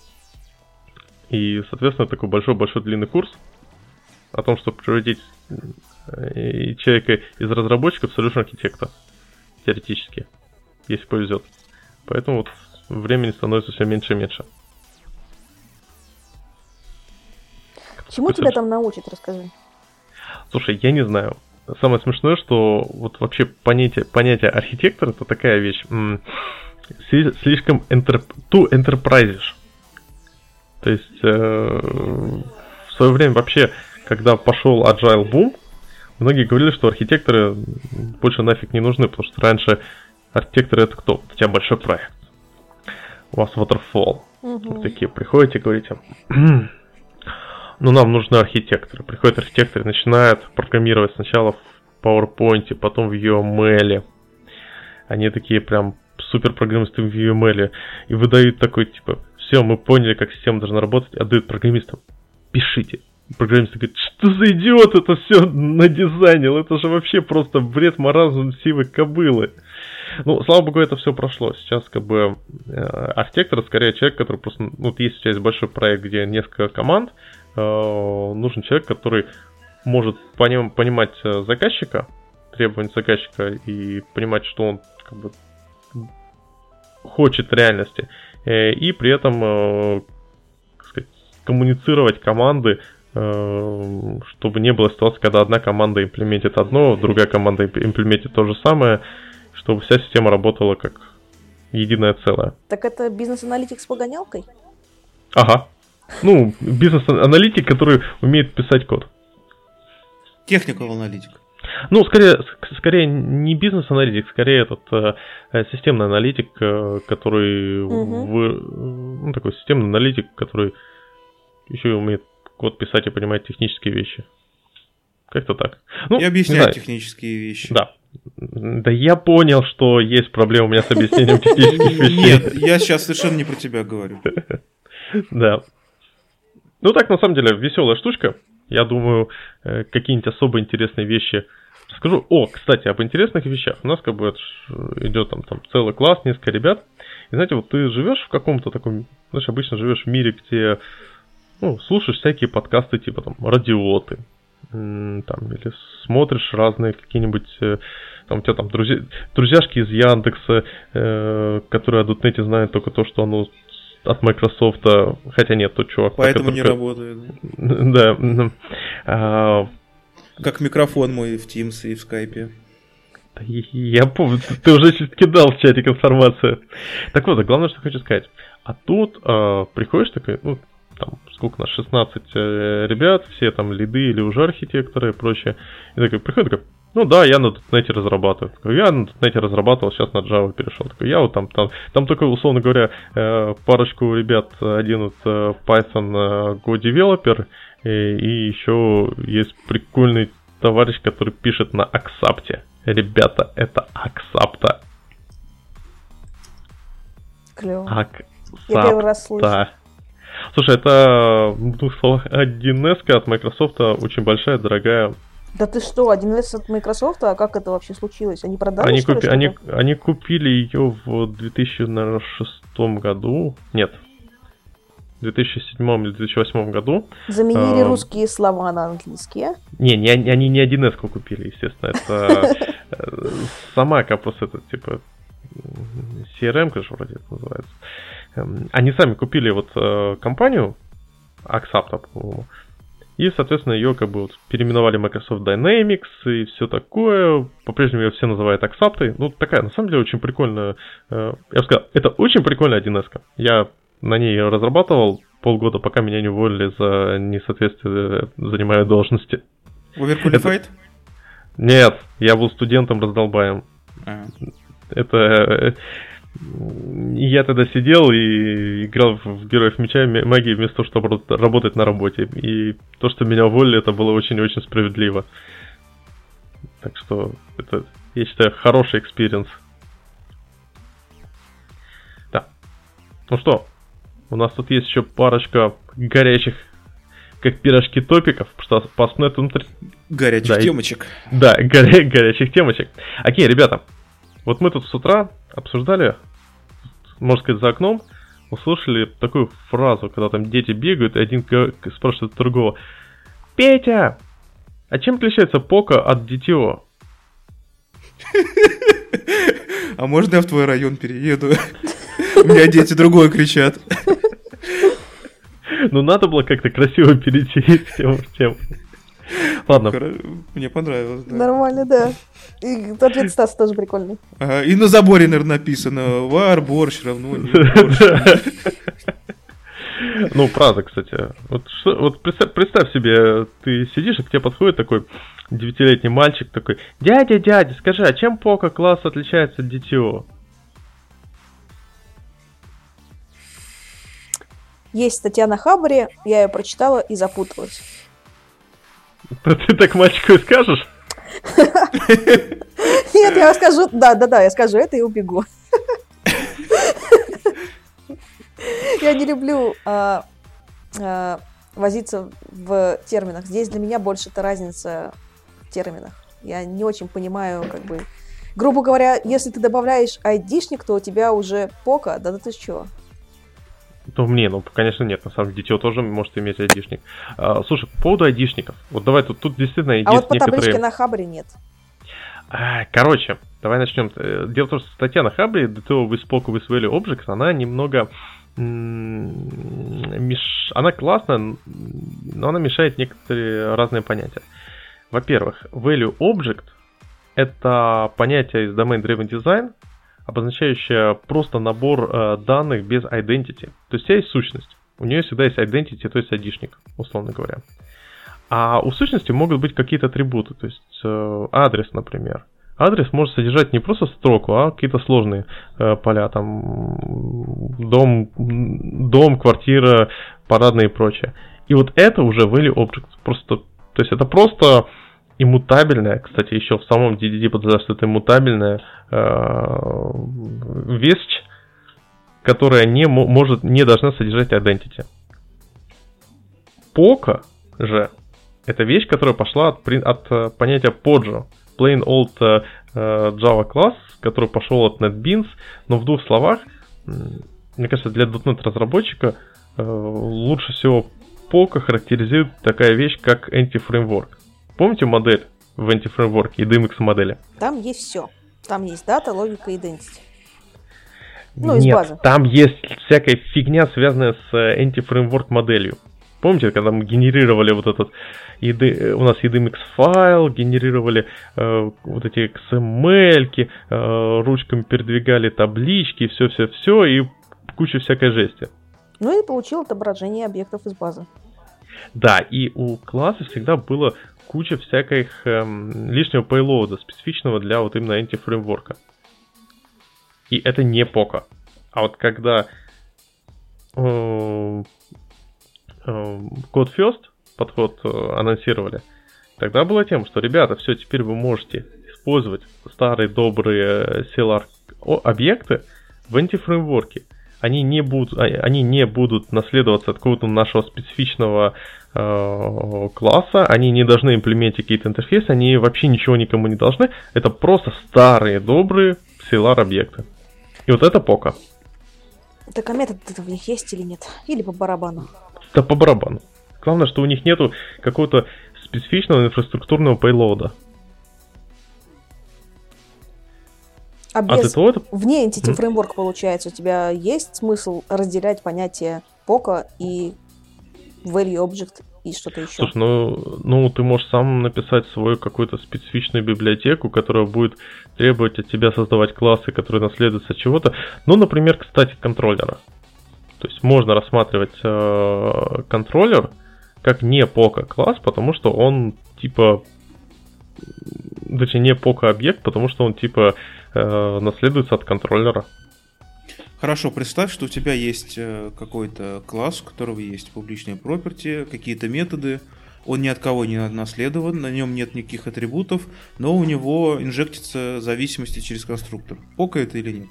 И, соответственно, такой большой-большой длинный курс о том, чтобы превратить человека из разработчика в Solution Architect'а. Теоретически. Если повезет. Поэтому вот времени становится все меньше и меньше. Чему тебя там научат, расскажи. Слушай, я не знаю. Самое смешное, что вот вообще понятие архитектор — это такая вещь. Слишком enterprise-ишь. То есть в свое время вообще, когда пошел agile бум, многие говорили, что архитекторы больше нафиг не нужны, потому что раньше архитекторы — это кто? У тебя большой проект. У вас waterfall. Угу. Вы такие приходите и говорите... Ну, нам нужны архитекторы. Приходят архитекторы, начинают программировать сначала в PowerPoint, потом в UML. Они такие прям суперпрограммисты в UML. И выдают такой, типа, все, мы поняли, как система должна работать. Отдают программистам. Пишите. Программист говорит, что за идиот это все надизайнил? Это же вообще просто бред, маразм, сивы кобылы. Ну, слава богу, это все прошло. Сейчас как бы архитектор, скорее, человек, который просто... Вот есть сейчас большой проект, где несколько команд. Нужен человек, который может понимать заказчика, требования заказчика и понимать, что он как бы хочет реальности, и при этом, так сказать, коммуницировать команды, чтобы не было ситуации, когда одна команда имплементит одно, другая команда имплементит то же самое, чтобы вся система работала как единое целое. Так это бизнес-аналитик с погонялкой? Ага. Ну, бизнес-аналитик, который умеет писать код. Технико-аналитик. Ну, скорее не бизнес-аналитик, скорее системный аналитик, который... Угу. Такой системный аналитик, который еще и умеет код писать и понимает технические вещи. Как-то так. Ну, и объясняет технические вещи. Да. Да я понял, что есть проблема у меня с объяснением технических вещей. Нет, я сейчас совершенно не про тебя говорю. Да. Ну так, на самом деле, веселая штучка. Я думаю, какие-нибудь особо интересные вещи расскажу. О, кстати, об интересных вещах. У нас как бы идет там целый класс, несколько ребят. И знаете, вот ты живешь в каком-то таком... Знаешь, обычно живешь в мире, где слушаешь всякие подкасты типа там «Радиоты». Там, или смотришь разные какие-нибудь... Там, у тебя там друзьяшки из Яндекса, которые о дотнете знают только то, что оно... от Microsoft, хотя нет, тот чувак. Поэтому не работает. Да. Как микрофон мой в Teams и в Skype. Я помню, ты уже кидал в чатик информацию. Так вот, главное, что хочу сказать. А тут приходишь такой, ну, там, сколько у нас, 16 ребят, все там лиды или уже архитекторы и прочее. И такой, приходит такой, ну да, я на .NET разрабатываю. Я на .NET разрабатывал, сейчас на Java перешел. Такой, я вот там только, условно говоря, парочку ребят, один вот Python Go Developer, и еще есть прикольный товарищ, который пишет на Axapta. Ребята, это Axapta. Клево. Я первый раз слышу. Слушай, это, в двух словах, 1С от Microsoft очень большая, дорогая. Да ты что, 1С от Microsoft? А как это вообще случилось? Они продали, они купили ее в 2006 году. Нет. В 2007 или 2008 году. Заменили русские слова на английские. Не, они не 1С-ку купили, естественно. Это сама просто это, типа, CRM, конечно, вроде это называется. Они сами купили вот компанию Axapta, по-моему, и, соответственно, ее как бы вот переименовали Microsoft Dynamics и все такое. По-прежнему ее все называют Axapta. Ну, такая, на самом деле, очень прикольная. Я бы сказал, это очень прикольная 1С-ка. Я на ней разрабатывал полгода, пока меня не уволили за несоответствие занимаемой должности. Overqualified? Нет, я был студентом раздолбаем. Это... Я тогда сидел и играл в Героев Меча магии вместо того, чтобы работать на работе. И то, что меня уволили, это было очень-очень справедливо. Так что это, я считаю, хороший экспириенс. Да. Ну что, у нас тут есть еще парочка горячих, как пирожки, топиков, что по снету... Горячих темочек. Да, горячих темочек. Окей, ребята, вот мы тут с утра... обсуждали, можно сказать, за окном, услышали такую фразу, когда там дети бегают, и один спрашивает другого: «Петя, а чем отличается POCO от DTO?» А можно я в твой район перееду? У меня дети другое кричат. Ну надо было как-то красиво перейти в тему. Ладно. Мне понравилось, да. Нормально, да. И ответ Стаса тоже прикольный. Ага, и на заборе, наверное, написано: «Вар, борщ равно не борщ». Ну, правда, кстати. Вот представь себе, ты сидишь, и к тебе подходит такой 9-летний мальчик, такой: «Дядя, скажи, а чем POCO класс отличается от DTO?» Есть статья на Хабре, я ее прочитала и запуталась. Ты так мальчику и скажешь? Нет, я скажу, да, я скажу это и убегу. Я не люблю возиться в терминах. Здесь для меня больше это разница в терминах. Я не очень понимаю, как бы... Грубо говоря, если ты добавляешь айдишник, то у тебя уже POCO, да ты чё? Ну, конечно, нет, на самом деле, DTO тоже может иметь айдишник. Слушай, по поводу айдишников, вот давай, тут действительно есть некоторые... А вот по табличке на Хабре нет. Короче, давай начнем. Дело в том, что статья на Хабре, DTO with POCO with value objects, она немного... Она классная, но она мешает некоторые разные понятия. Во-первых, value object — это понятие из domain-driven design, обозначающая просто набор данных без identity. То есть у тебя есть сущность. У нее всегда есть identity, то есть айдишник, условно говоря. А у сущности могут быть какие-то атрибуты. То есть адрес, например. Адрес может содержать не просто строку, а какие-то сложные поля. Там дом, квартира, парадные и прочее. И вот это уже value object. То есть это просто... иммутабельная, кстати, еще в самом DDD подразумевается, что это иммутабельная вещь, которая не должна содержать identity. POCO же это вещь, которая пошла от понятия POJO, plain old Java class, который пошел от NetBeans, но в двух словах, мне кажется, для .NET разработчика лучше всего POCO характеризует такая вещь, как anti-framework. Помните модель в anti-framework, EDMX модели? Там есть все. Там есть дата, логика и identity. Ну, из базы. Нет, там есть всякая фигня, связанная с anti-framework моделью. Помните, когда мы генерировали вот этот, у нас EDMX файл, генерировали вот эти XML-ки, ручками передвигали таблички, все-все-все, и куча всякой жести. Ну и получил отображение объектов из базы. Да, и у класса всегда было куча всяких лишнего пейлоуда, специфичного для вот именно anti-фреймворка. И это не POCO. А вот когда Code First подход анонсировали, тогда была тема, что, ребята, все, теперь вы можете использовать старые добрые SignalR объекты в anti-фреймворке. Они не будут наследоваться от какого-то нашего специфичного класса, они не должны имплементировать какие-то интерфейсы, они вообще ничего никому не должны. Это просто старые добрые SignalR объекты. И вот это POCO. Так а метод у них есть или нет? Или по барабану? Да по барабану. Главное, что у них нету какого-то специфичного инфраструктурного пейлоуда. А без вне Entity Framework, получается, у тебя есть смысл разделять понятие POCO и Value Object и что-то еще? Слушай, ну ты можешь сам написать свою какую-то специфичную библиотеку, которая будет требовать от тебя создавать классы, которые наследуются от чего-то. Ну, например, кстати, контроллера. То есть можно рассматривать контроллер как не POCO класс, потому что он типа... Точнее, не POCO объект, потому что он типа наследуется от контроллера. Хорошо, представь, что у тебя есть какой-то класс, у которого есть публичные property, какие-то методы. Он ни от кого не наследован, на нем нет никаких атрибутов, но у него инжектятся зависимости через конструктор. POCO это или нет?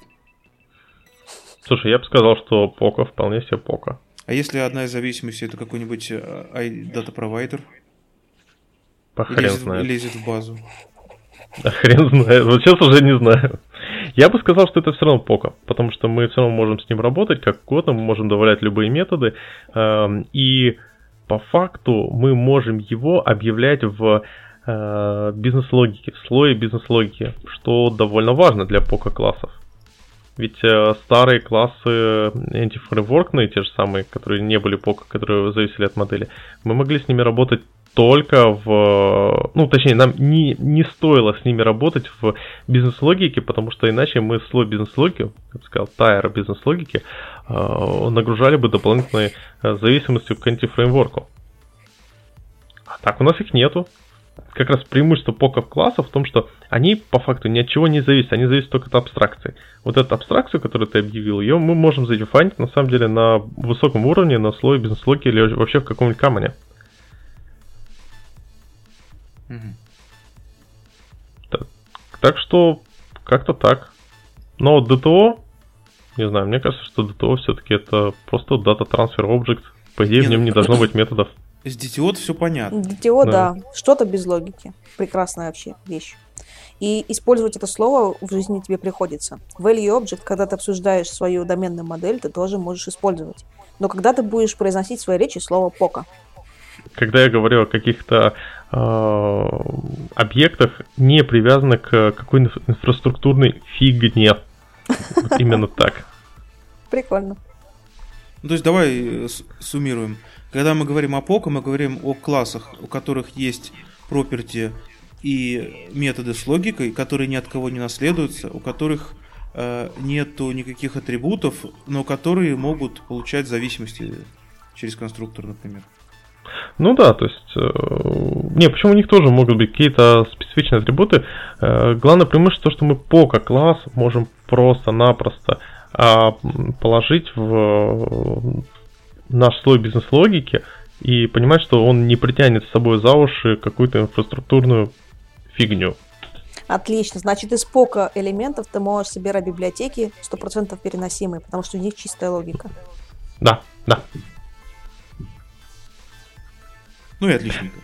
Слушай, я бы сказал, что POCO вполне себе POCO. А если одна из зависимостей это какой-нибудь дата-провайдер? Лезет в базу. А хрен знает. Вот сейчас уже не знаю. Я бы сказал, что это все равно POCO, потому что мы все равно можем с ним работать как кодом, мы можем добавлять любые методы, и по факту мы можем его объявлять в бизнес-логике, в слое бизнес-логики, что довольно важно для POCO классов. Ведь старые классы антифреймворкные, те же самые, которые не были POCO, которые зависели от модели, мы могли с ними работать только в... Ну, точнее, нам не стоило с ними работать в бизнес-логике, потому что иначе мы слой бизнес-логики, я бы сказал, тайр бизнес-логики, нагружали бы дополнительной зависимостью к антифреймворку. А так у нас их нету. Как раз преимущество POCO классов в том, что они по факту ни от чего не зависят, они зависят только от абстракции. Вот эту абстракцию, которую ты объявил, ее мы можем задефайнить на самом деле на высоком уровне, на слое бизнес-логики или вообще в каком-нибудь камне. Так что как-то так. Но DTO, не знаю, мне кажется, что DTO все-таки это просто Data Transfer Object. По идее, в нем не должно быть методов. С DTO все понятно. DTO, да. Что-то без логики. Прекрасная вообще вещь. И использовать это слово в жизни тебе приходится. Value Object, когда ты обсуждаешь свою доменную модель, ты тоже можешь использовать. Но когда ты будешь произносить в своей речи слово POCO? Когда я говорю о каких-то объектах, не привязанных к какой-то инфраструктурной фигне. Вот именно так. Прикольно. Ну, то есть давай суммируем. Когда мы говорим о POCO, мы говорим о классах, у которых есть property и методы с логикой, которые ни от кого не наследуются, у которых нету никаких атрибутов, но которые могут получать зависимости через конструктор, например. Ну да, то есть... Почему у них тоже могут быть какие-то специфичные атрибуты. Главное преимущество то, что мы POCO-класс можем просто-напросто положить в наш слой бизнес-логики и понимать, что он не притянет с собой за уши какую-то инфраструктурную фигню. Отлично, значит из POCO элементов ты можешь собирать библиотеки 100% переносимые, потому что у них чистая логика. Да. Ну и отличненько.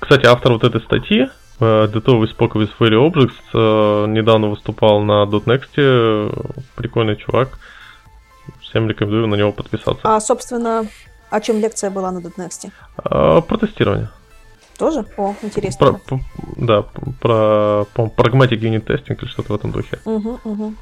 Кстати, автор вот этой статьи DTO with POCO with Value Objects недавно выступал на dotnext. Прикольный чувак. Всем рекомендую на него подписаться. А, собственно, о чем лекция была на dotnext? Про тестирование. Тоже? О, интересно. Да, про pragmatic unit testing или что-то в этом духе. Угу.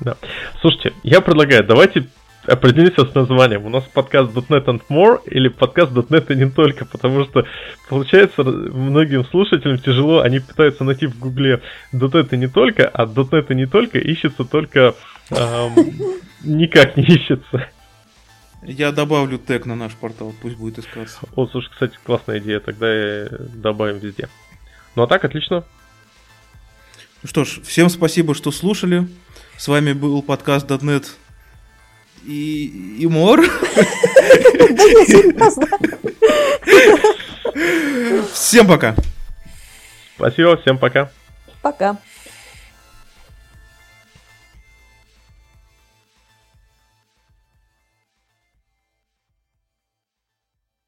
Да. Слушайте, я предлагаю, давайте определимся с названием. У нас подкаст .NET and More или подкаст .NET и не только, потому что, получается, многим слушателям тяжело, они пытаются найти в гугле .NET и не только, а .NET и не только ищется только... никак не ищется. Я добавлю тег на наш портал, пусть будет искаться. О, слушай, кстати, классная идея, тогда добавим везде. Ну а так, отлично. Ну что ж, всем спасибо, что слушали. С вами был подкаст .NET и Мор. Всем пока. Спасибо, всем пока. Пока.